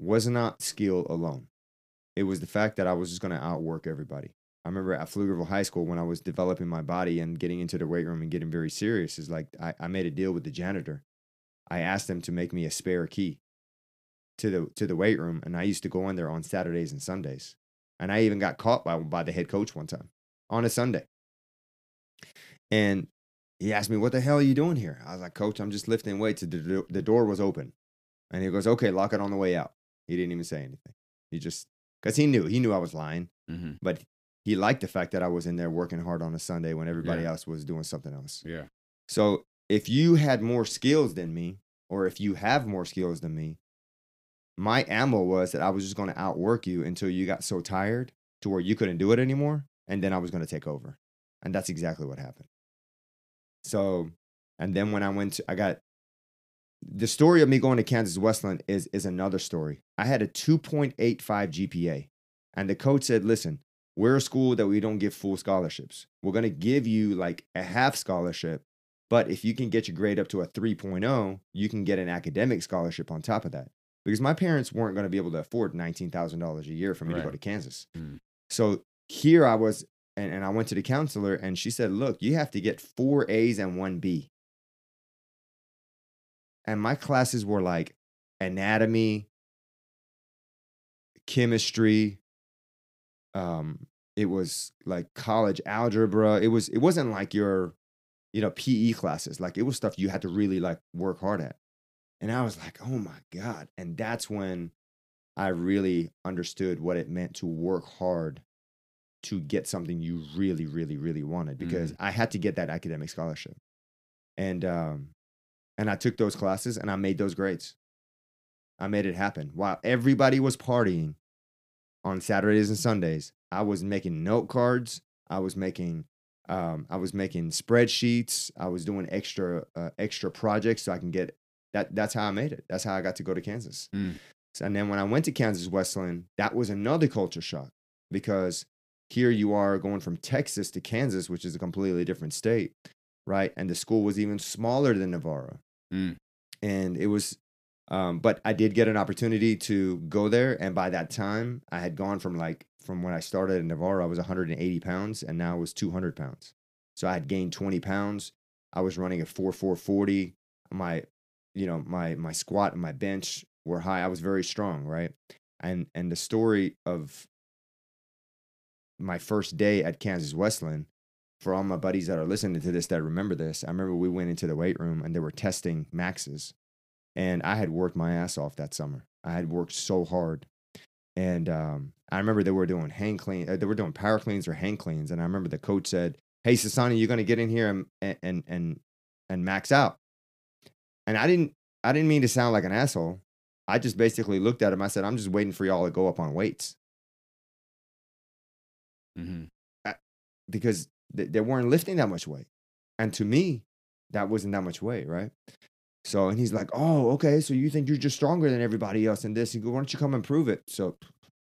was not skill alone. It was the fact that I was just going to outwork everybody. I remember at Pflugerville High School, when I was developing my body and getting into the weight room and getting very serious, is like I made a deal with the janitor. I asked them to make me a spare key to the weight room, and I used to go in there on Saturdays and Sundays. And I even got caught by the head coach one time on a Sunday. And he asked me, "What the hell are you doing here?" I was like, "Coach, I'm just lifting weights." The door was open, and he goes, "Okay, lock it on the way out." He didn't even say anything. He just, because he knew I was lying, but he liked the fact that I was in there working hard on a Sunday when everybody else was doing something else. Yeah. So if you had more skills than me, or if you have more skills than me, my ammo was that I was just going to outwork you until you got so tired to where you couldn't do it anymore, and then I was going to take over. And that's exactly what happened. So, and then when I went to, I got, the story of me going to Kansas Wesleyan is another story. I had a 2.85 GPA, and the coach said, "Listen, we're a school that we don't give full scholarships. We're going to give you like a half scholarship, but if you can get your grade up to a 3.0, you can get an academic scholarship on top of that." Because my parents weren't going to be able to afford $19,000 a year for me to go to Kansas. So here I was, and I went to the counselor, and she said, "Look, you have to get 4 A's and 1 B. And my classes were like anatomy, chemistry, it was like college algebra. It wasn't like your, you know, PE classes. Like, it was stuff you had to really like work hard at. And I was like, "Oh my God." And that's when I really understood what it meant to work hard to get something you really, really, really wanted, because I had to get that academic scholarship. And I took those classes and I made those grades. I made it happen. While everybody was partying on Saturdays and Sundays, I was making note cards. I was making spreadsheets. I was doing extra projects so I can get that. That's how I made it. That's how I got to go to Kansas. So, and then when I went to Kansas Wesleyan, that was another culture shock, because here you are going from Texas to Kansas, which is a completely different state, right? And the school was even smaller than Navarro, and it was. But I did get an opportunity to go there. And by that time, I had gone from when I started in Navarro, I was 180 pounds, and now I was 200 pounds. So I had gained 20 pounds. I was running a 4.40. My squat and my bench were high. I was very strong, right? And the story of my first day at Kansas Wesleyan, for all my buddies that are listening to this that remember this, I remember we went into the weight room and they were testing maxes. And I had worked my ass off that summer. I had worked so hard. And I remember they were doing power cleans or hang cleans. And I remember the coach said, "Hey, Sasani, you're going to get in here and max out." And I didn't mean to sound like an asshole. I just basically looked at him. I said, "I'm just waiting for y'all to go up on weights." Because they weren't lifting that much weight. And to me, that wasn't that much weight, right? So, and he's like, "Oh, okay, so you think you're just stronger than everybody else in this. He goes, why don't you come and prove it?" So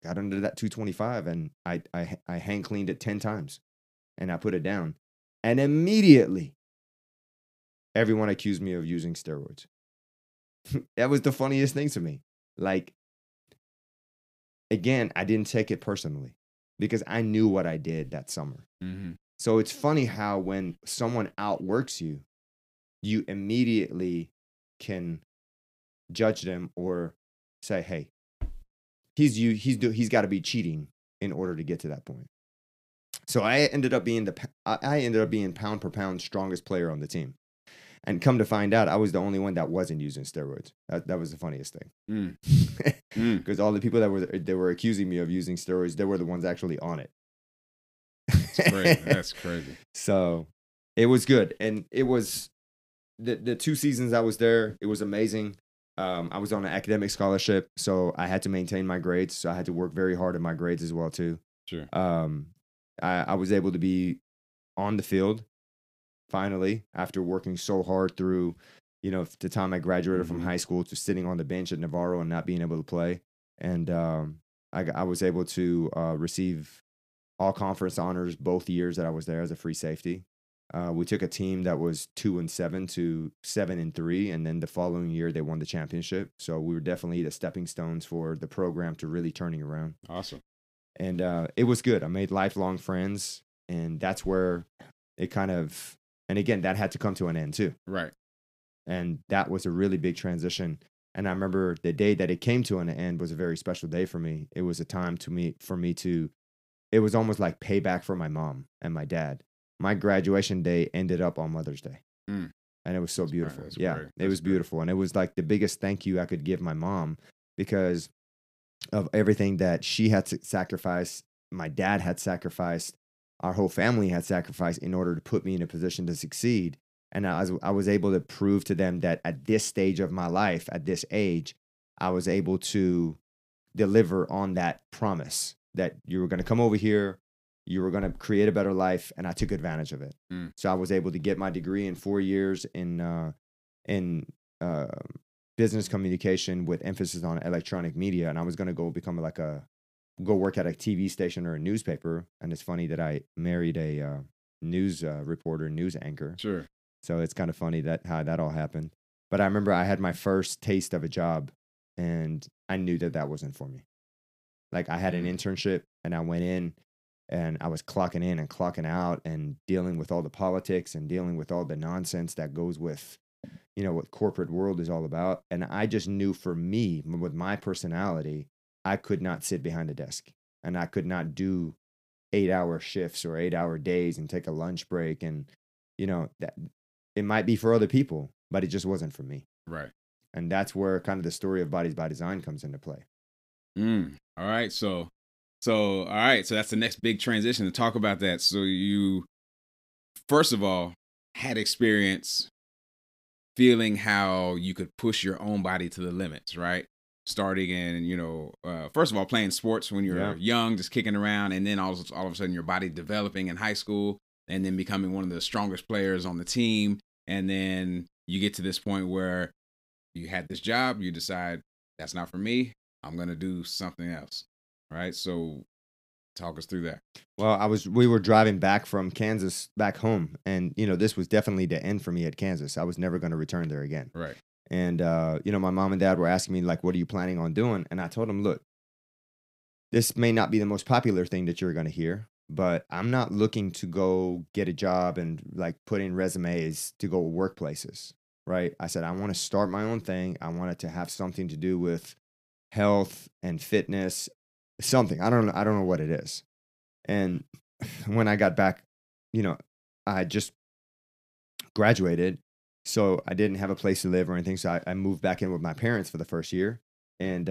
got under that 225, and I hand cleaned it 10 times, and I put it down. And immediately, everyone accused me of using steroids. That was the funniest thing to me. Like, again, I didn't take it personally because I knew what I did that summer. So it's funny how when someone outworks you, you immediately can judge them or say, "Hey, he's got to be cheating in order to get to that point." So I ended up being pound per pound strongest player on the team. And come to find out, I was the only one that wasn't using steroids. That was the funniest thing. Because all the people that were accusing me of using steroids, they were the ones actually on it. That's crazy. That's crazy. So it was good. And it was the 2 seasons I was there, it was amazing. I was on an academic scholarship, so I had to maintain my grades. So I had to work very hard at my grades as well, too. Sure. I was able to be on the field. Finally, after working so hard through, the time I graduated from high school to sitting on the bench at Navarro and not being able to play. And I was able to receive all conference honors both years that I was there as a free safety. We took a team that was 2-7 to 7-3. And then the following year, they won the championship. So we were definitely the stepping stones for the program to really turning around. Awesome. And it was good. I made lifelong friends. And that's where it kind of... And again, that had to come to an end too. Right. And that was a really big transition. And I remember the day that it came to an end was a very special day for me. It was a time it was almost like payback for my mom and my dad. My graduation day ended up on Mother's Day. Mm. And it was so beautiful. Right, yeah, it was beautiful. And it was like the biggest thank you I could give my mom because of everything that she had to sacrifice, my dad had sacrificed, our whole family had sacrificed in order to put me in a position to succeed. And I was able to prove to them that at this stage of my life, at this age, I was able to deliver on that promise that you were going to come over here, you were going to create a better life, and I took advantage of it. Mm. So I was able to get my degree in 4 years in business communication with emphasis on electronic media, and I was going to go become like go work at a TV station or a newspaper. And it's funny that I married a news reporter, news anchor. Sure. So it's kind of funny how that all happened. But I remember I had my first taste of a job and I knew that wasn't for me. Like I had an internship and I went in and I was clocking in and clocking out and dealing with all the politics and dealing with all the nonsense that goes with, what corporate world is all about. And I just knew for me, with my personality, I could not sit behind a desk and I could not do 8-hour shifts or 8-hour days and take a lunch break. And, that it might be for other people, but it just wasn't for me. Right. And that's where kind of the story of Bodies by Design comes into play. Mm. All right. So, all right. So that's the next big transition to talk about that. So you, first of all, had experience feeling how you could push your own body to the limits, right? Starting in, first of all, playing sports when you're young, just kicking around, and then all of a sudden your body developing in high school and then becoming one of the strongest players on the team. And then you get to this point where you had this job, you decide that's not for me, I'm going to do something else, right? So talk us through that. Well, we were driving back from Kansas back home, and, this was definitely the end for me at Kansas. I was never going to return there again. Right. And, my mom and dad were asking me, like, what are you planning on doing? And I told them, look, this may not be the most popular thing that you're going to hear, but I'm not looking to go get a job and, like, put in resumes to go workplaces, right? I said, I want to start my own thing. I wanted to have something to do with health and fitness, something. I don't know what it is. And when I got back, I just graduated. So I didn't have a place to live or anything. So I moved back in with my parents for the first year. And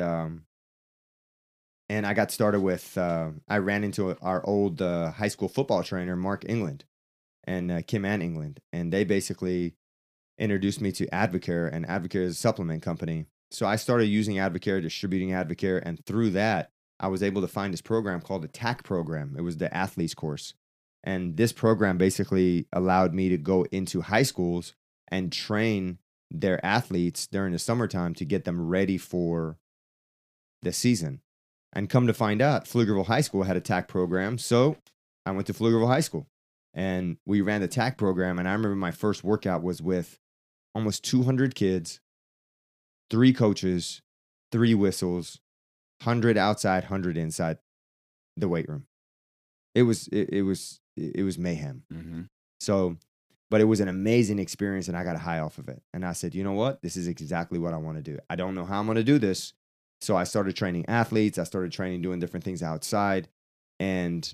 I got started with, I ran into our old high school football trainer, Mark England, and Kim Ann England. And they basically introduced me to Advocare, and Advocare is a supplement company. So I started using Advocare, distributing Advocare. And through that, I was able to find this program called the TAC program. It was the athletes course. And this program basically allowed me to go into high schools and train their athletes during the summertime to get them ready for the season. And come to find out, Pflugerville High School had a TAC program, so I went to Pflugerville High School. And we ran the TAC program, and I remember my first workout was with almost 200 kids, 3 coaches, 3 whistles, 100 outside, 100 inside the weight room. It was mayhem. Mm-hmm. So... But it was an amazing experience, and I got a high off of it. And I said, you know what? This is exactly what I want to do. I don't know how I'm going to do this. So I started training athletes. I started training doing different things outside. And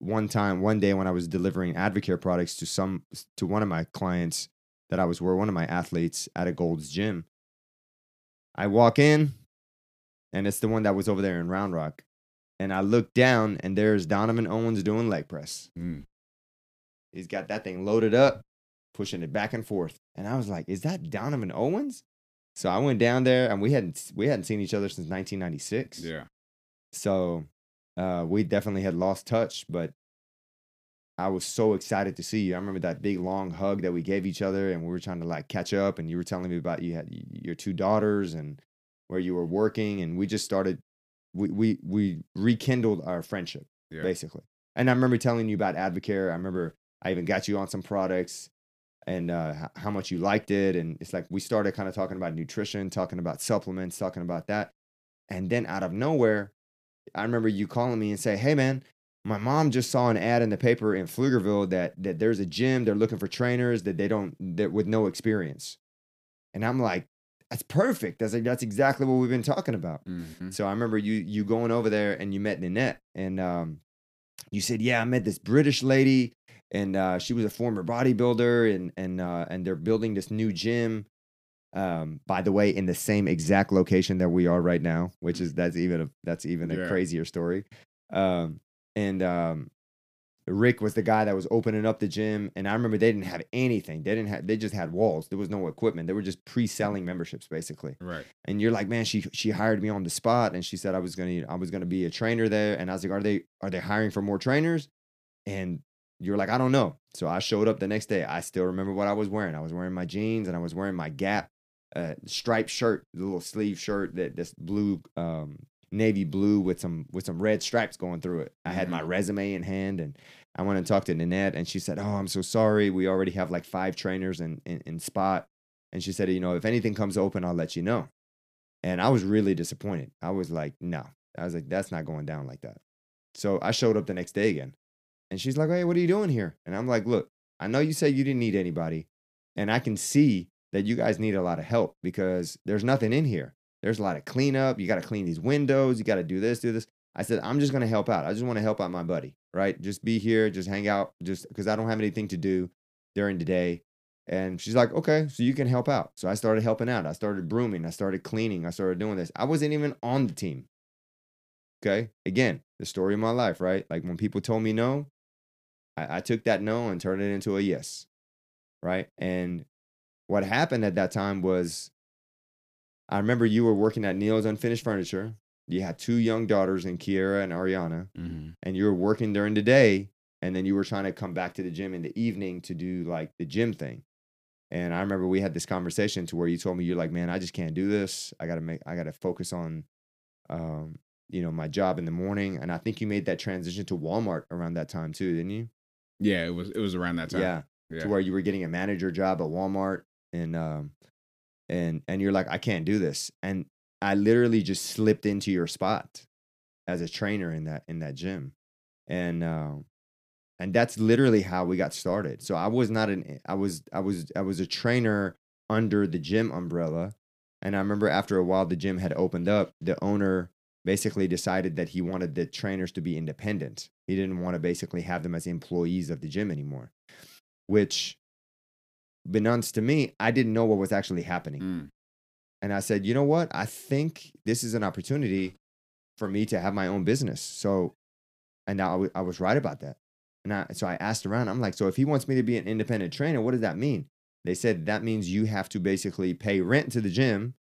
one day when I was delivering Advocare products to one of my clients that I was, were one of my athletes at a Gold's Gym. I walk in, and it's the one that was over there in Round Rock. And I look down, and there's Donovan Owens doing leg press. Mm. He's got that thing loaded up, pushing it back and forth. And I was like, is that Donovan Owens? So I went down there, and we hadn't seen each other since 1996. Yeah. So we definitely had lost touch, but I was so excited to see you. I remember that big, long hug that we gave each other, and we were trying to, like, catch up, and you were telling me about you had your two daughters and where you were working, and we just started, we rekindled our friendship, yeah, basically. And I remember telling you about Advocare. I remember I even got you on some products and how much you liked it. And it's like we started kind of talking about nutrition, talking about supplements, talking about that. And then out of nowhere, I remember you calling me and say, hey, man, my mom just saw an ad in the paper in Pflugerville that there's a gym. They're looking for trainers that with no experience. And I'm like, that's perfect. That's exactly what we've been talking about. Mm-hmm. So I remember you going over there and you met Nanette, and you said, yeah, I met this British lady, and she was a former bodybuilder, and they're building this new gym. By the way, in the same exact location that we are right now, which is that's even a yeah, crazier story. Rick was the guy that was opening up the gym, and I remember they didn't have anything. They just had walls. There was no equipment. They were just pre-selling memberships, basically. Right. And you're like, man, she hired me on the spot, and she said I was gonna be a trainer there. And I was like, are they hiring for more trainers? And you're like, I don't know. So I showed up the next day. I still remember what I was wearing. I was wearing my jeans, and I was wearing my Gap striped shirt, the little sleeve shirt that's blue. Navy blue with some red stripes going through it. I had my resume in hand, and I went and talked to Nanette, and she said, oh, I'm so sorry. We already have like 5 trainers in spot. And she said, you know, if anything comes open, I'll let you know. And I was really disappointed. I was like, no. I was like, that's not going down like that. So I showed up the next day again. And she's like, hey, what are you doing here? And I'm like, look, I know you said you didn't need anybody, and I can see that you guys need a lot of help because there's nothing in here. There's a lot of cleanup. You got to clean these windows. You got to do this, do this. I said, I'm just going to help out. I just want to help out my buddy, right? Just be here, just hang out, just because I don't have anything to do during the day. And she's like, okay, so you can help out. So I started helping out. I started brooming. I started cleaning. I started doing this. I wasn't even on the team. Okay. Again, the story of my life, right? Like when people told me no, I took that no and turned it into a yes, right? And what happened at that time was, I remember you were working at Neil's Unfinished Furniture. You had 2 young daughters in Kiera and Ariana, mm-hmm, and you were working during the day, and then you were trying to come back to the gym in the evening to do like the gym thing. And I remember we had this conversation to where you told me, you're like, man, I just can't do this. I gotta focus on, you know, my job in the morning. And I think you made that transition to Walmart around that time too, didn't you? Yeah, it was around that time. Yeah. To where you were getting a manager job at Walmart, and you're like, I can't do this. And I literally just slipped into your spot as a trainer in that gym. And that's literally how we got started. So I was a trainer under the gym umbrella. And I remember after a while the gym had opened up, the owner basically decided that he wanted the trainers to be independent. He didn't want to basically have them as employees of the gym anymore, which, Benunst to me, I didn't know what was actually happening. Mm. And I said, you know what? I think this is an opportunity for me to have my own business. So, and I was right about that. And so I asked around. I'm like, so if he wants me to be an independent trainer, what does that mean? They said, that means you have to basically pay rent to the gym,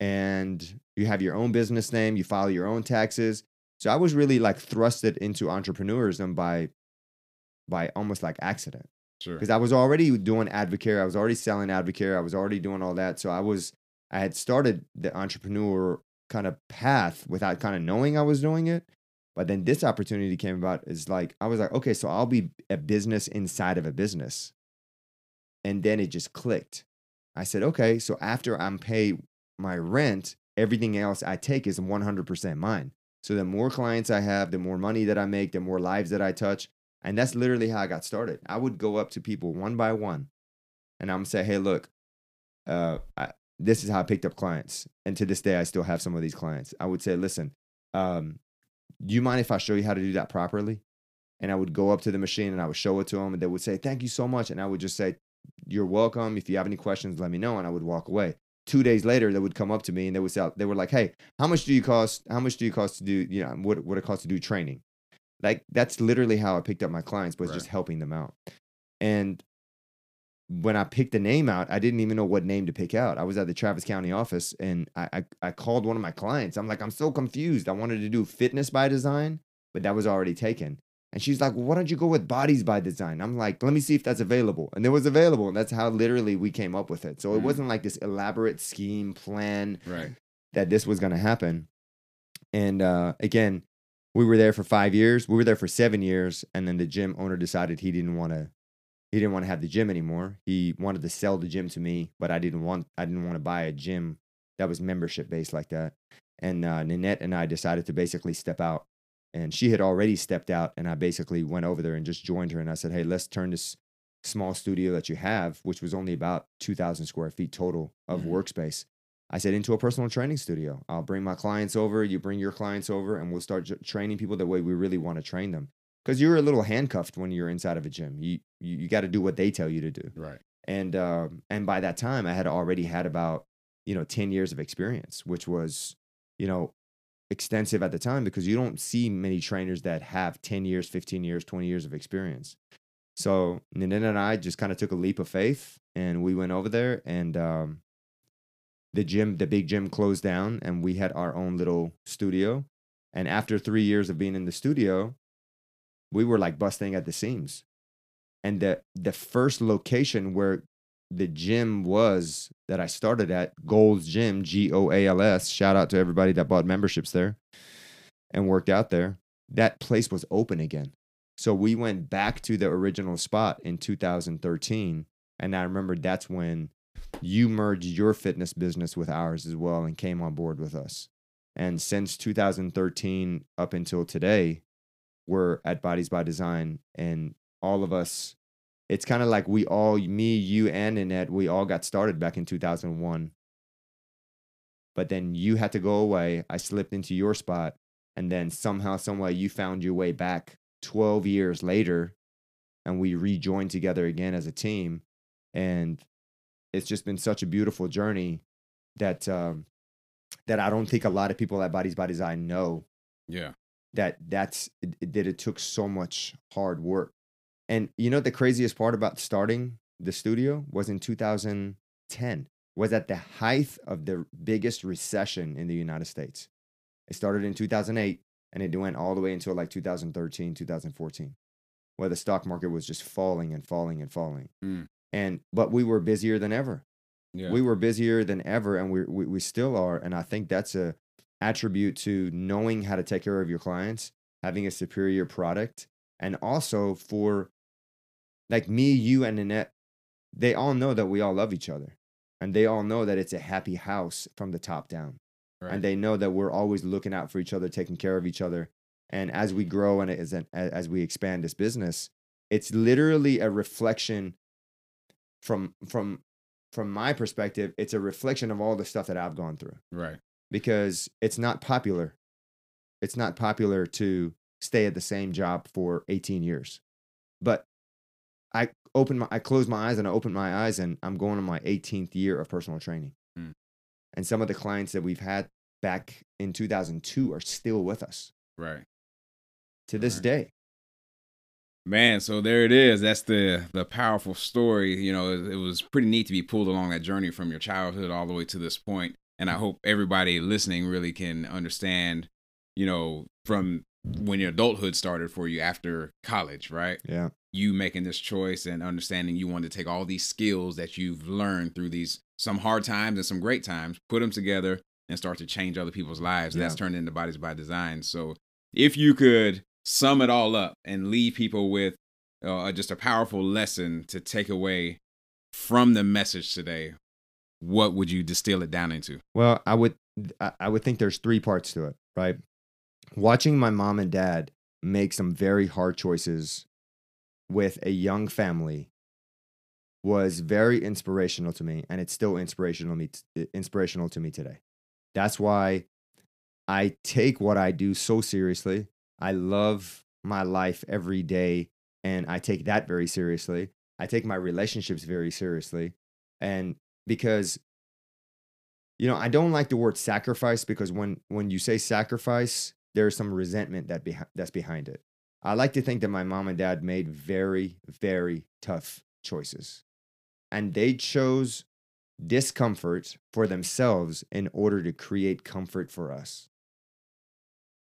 and you have your own business name. You file your own taxes. So I was really like thrusted into entrepreneurism by almost like accident. Sure. Because I was already doing Advocare. I was already selling Advocare. I was already doing all that. So I had started the entrepreneur kind of path without kind of knowing I was doing it. But then this opportunity came about. Is like, I was like, okay, so I'll be a business inside of a business. And then it just clicked. I said, okay, so after I'm paid my rent, everything else I take is 100% mine. So the more clients I have, the more money that I make, the more lives that I touch. And that's literally how I got started. I would go up to people one by one, and I'm say, hey, look, this is how I picked up clients. And to this day, I still have some of these clients. I would say, listen, do you mind if I show you how to do that properly? and I would go up to the machine and I would show it to them, and they would say, thank you so much. And I would just say, you're welcome. If you have any questions, let me know. And I would walk away. 2 days later, they would come up to me and they would say, they were like, hey, how much do you cost? How much do you cost to do, you know, what it costs to do training? Like, that's literally how I picked up my clients, but just helping them out. And when I picked the name out, I didn't even know what name to pick out. I was at the Travis County office, and I called one of my clients. I'm like, I'm so confused. I wanted to do Fitness by Design, but that was already taken. And she's like, well, why don't you go with Bodies by Design? I'm like, let me see if that's available. And it was available. And that's how literally we came up with it. So it wasn't like this elaborate scheme plan that this was going to happen. And again, we were there for 5 years. We were there for 7 years. And then the gym owner decided he didn't want to. He didn't want to have the gym anymore. He wanted to sell the gym to me, but I didn't want to buy a gym that was membership based like that. And Nanette and I decided to basically step out, and she had already stepped out, and I basically went over there and just joined her, and I said, hey, let's turn this small studio that you have, which was only about 2,000 square feet total of workspace, I said, into a personal training studio. I'll bring my clients over, you bring your clients over, and we'll start training people the way we really want to train them. Because you're a little handcuffed when you're inside of a gym. You got to do what they tell you to do. Right. And by that time, I had already had about, 10 years of experience, which was, extensive at the time, because you don't see many trainers that have 10 years, 15 years, 20 years of experience. So Nanette and I just kind of took a leap of faith, and we went over there, and the big gym closed down, and we had our own little studio. And after 3 years of being in the studio, we were like busting at the seams. And the first location where the gym was that I started at, Goals Gym, Goals, shout out to everybody that bought memberships there and worked out there, that place was open again. So we went back to the original spot in 2013. And I remember that's when you merged your fitness business with ours as well and came on board with us. And since 2013 up until today, we're at Bodies by Design, and all of us, it's kind of like we all, me, you, and Annette, we all got started back in 2001. But then you had to go away. I slipped into your spot, and then somehow, someway, you found your way back 12 years later, and we rejoined together again as a team. And it's just been such a beautiful journey that that I don't think a lot of people at Bodies by Design know. Yeah. That it took so much hard work. And the craziest part about starting the studio was in 2010, was at the height of the biggest recession in the United States. It started in 2008, and it went all the way until like 2013, 2014, where the stock market was just falling and falling and falling. But we were busier than ever. Yeah. We were busier than ever, and we still are. And I think that's a attribute to knowing how to take care of your clients, having a superior product, and also for like me, you, and Nanette, they all know that we all love each other, and they all know that it's a happy house from the top down, and they know that we're always looking out for each other, taking care of each other. And as we grow and as we expand this business, it's literally a reflection from my perspective. It's a reflection of all the stuff that I've gone through. Right. Because it's not popular. It's not popular to stay at the same job for 18 years. But I close my eyes and I open my eyes, and I'm going on my 18th year of personal training. And some of the clients that we've had back in 2002 are still with us. Right. To this day. Man, so there it is. That's the powerful story. It was pretty neat to be pulled along that journey from your childhood all the way to this point. And I hope everybody listening really can understand, from when your adulthood started for you after college, right? Yeah. You making this choice and understanding you wanted to take all these skills that you've learned through these, some hard times and some great times, put them together and start to change other people's lives. Yeah. That's turned into Bodies by Design. So if you could sum it all up and leave people with just a powerful lesson to take away from the message today, what would you distill it down into? Well, I would think there's three parts to it, right? Watching my mom and dad make some very hard choices with a young family was very inspirational to me, and it's still inspirational to me today. That's why I take what I do so seriously. I love my life every day, and I take that very seriously. I take my relationships very seriously. And because, you know, I don't like the word sacrifice, because when you say sacrifice, there's some resentment that's behind it. I like to think that my mom and dad made very, very tough choices, and they chose discomfort for themselves in order to create comfort for us.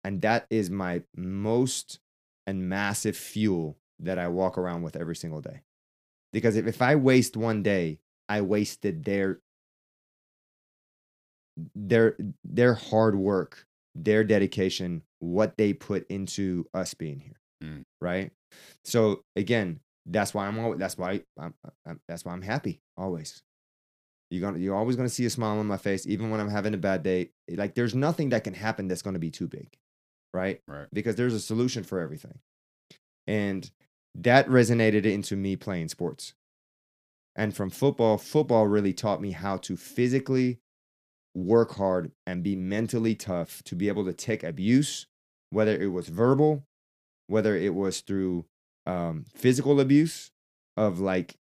And that is my most and massive fuel that I walk around with every single day. Because if I waste one day, I wasted their hard work, their dedication, what they put into us being here. Mm. Right? So again, that's why I'm happy always. You're always gonna see a smile on my face, even when I'm having a bad day. Like, there's nothing that can happen that's gonna be too big, right? Because there's a solution for everything, and that resonated into me playing sports. And from football really taught me how to physically work hard and be mentally tough to be able to take abuse, whether it was verbal, whether it was through physical abuse of like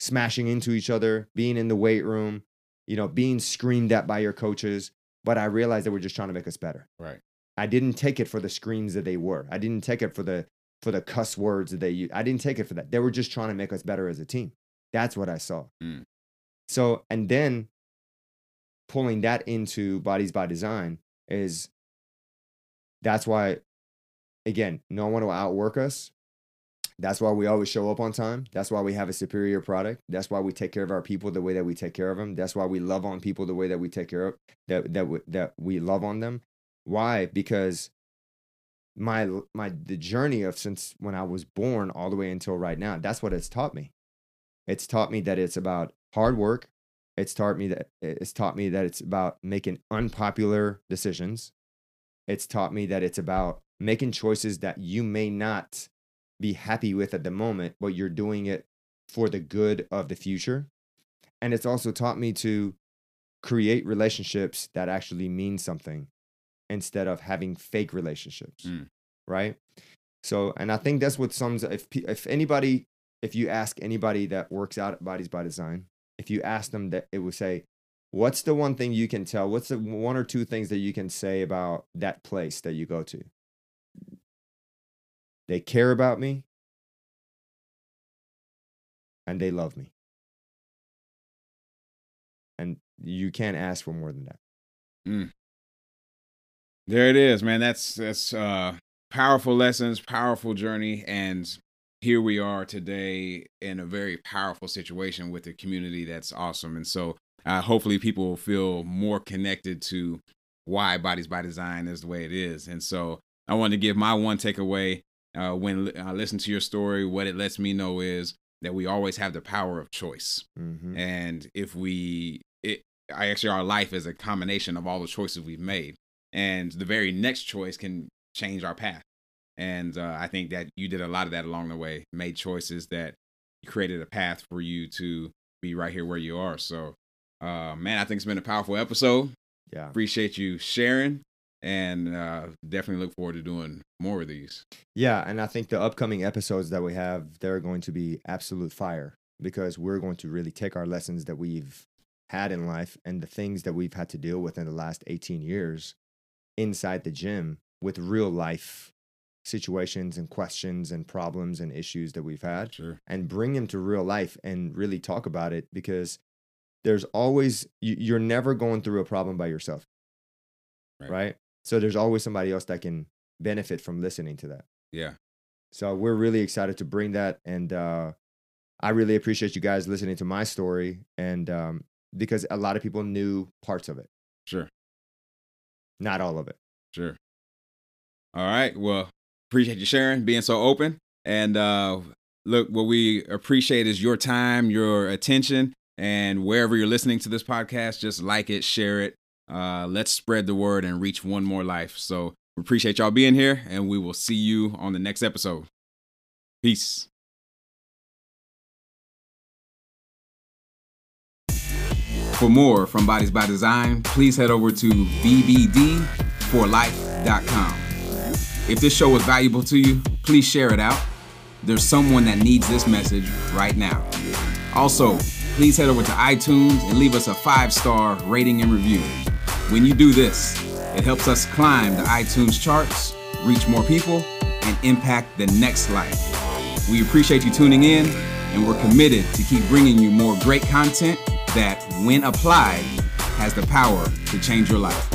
smashing into each other, being in the weight room, you know, being screamed at by your coaches. But I realized they were just trying to make us better. Right. I didn't take it for the screams that they were. I didn't take it for the cuss words that they used. I didn't take it for that. They were just trying to make us better as a team. That's what I saw. Mm. So, and then pulling that into Bodies by Design is, that's why, again, no one will outwork us. That's why we always show up on time. That's why we have a superior product. That's why we take care of our people the way that we take care of them. That's why we love on people the way that we take care of that we love on them. Why? Because the journey of since when I was born all the way until right now, that's what it's taught me. It's taught me that it's about hard work. It's taught me that it's about making unpopular decisions. It's taught me that it's about making choices that you may not be happy with at the moment, but you're doing it for the good of the future. And it's also taught me to create relationships that actually mean something instead of having fake relationships. Mm. Right? So, and I think that's what sums up. If you ask anybody that works out at Bodies by Design, if you ask them, that it would say, what's the one thing you can tell? What's the one or two things that you can say about that place that you go to? They care about me, and they love me. And you can't ask for more than that. Mm. There it is, man. That's powerful lessons, powerful journey. And here we are today in a very powerful situation with a community that's awesome. And so hopefully people will feel more connected to why Bodies by Design is the way it is. And so I wanted to give my one takeaway. When I listen to your story, what it lets me know is that we always have the power of choice. Mm-hmm. And our life is a combination of all the choices we've made, and the very next choice can change our path. And I think that you did a lot of that along the way, made choices that created a path for you to be right here where you are. So, man, I think it's been a powerful episode. Yeah. Appreciate you sharing. And definitely look forward to doing more of these. Yeah, and I think the upcoming episodes that we have, they're going to be absolute fire, because we're going to really take our lessons that we've had in life and the things that we've had to deal with in the last 18 years inside the gym with real life situations and questions and problems and issues that we've had. Sure. And bring them to real life and really talk about it, because there's always, you're never going through a problem by yourself, right? So there's always somebody else that can benefit from listening to that. Yeah. So we're really excited to bring that. And I really appreciate you guys listening to my story. And because a lot of people knew parts of it. Sure. Not all of it. Sure. All right. Well, appreciate you sharing, being so open. And look, what we appreciate is your time, your attention. And wherever you're listening to this podcast, just like it, share it. Let's spread the word and reach one more life. So we appreciate y'all being here, and we will see you on the next episode. Peace. For more from Bodies by Design, please head over to BBDforlife.com. If this show was valuable to you, Please share it out. There's someone that needs this message right now. Also, please head over to iTunes and leave us a 5-star rating and review. When you do this, it helps us climb the iTunes charts, reach more people, and impact the next life. We appreciate you tuning in, and we're committed to keep bringing you more great content that, when applied, has the power to change your life.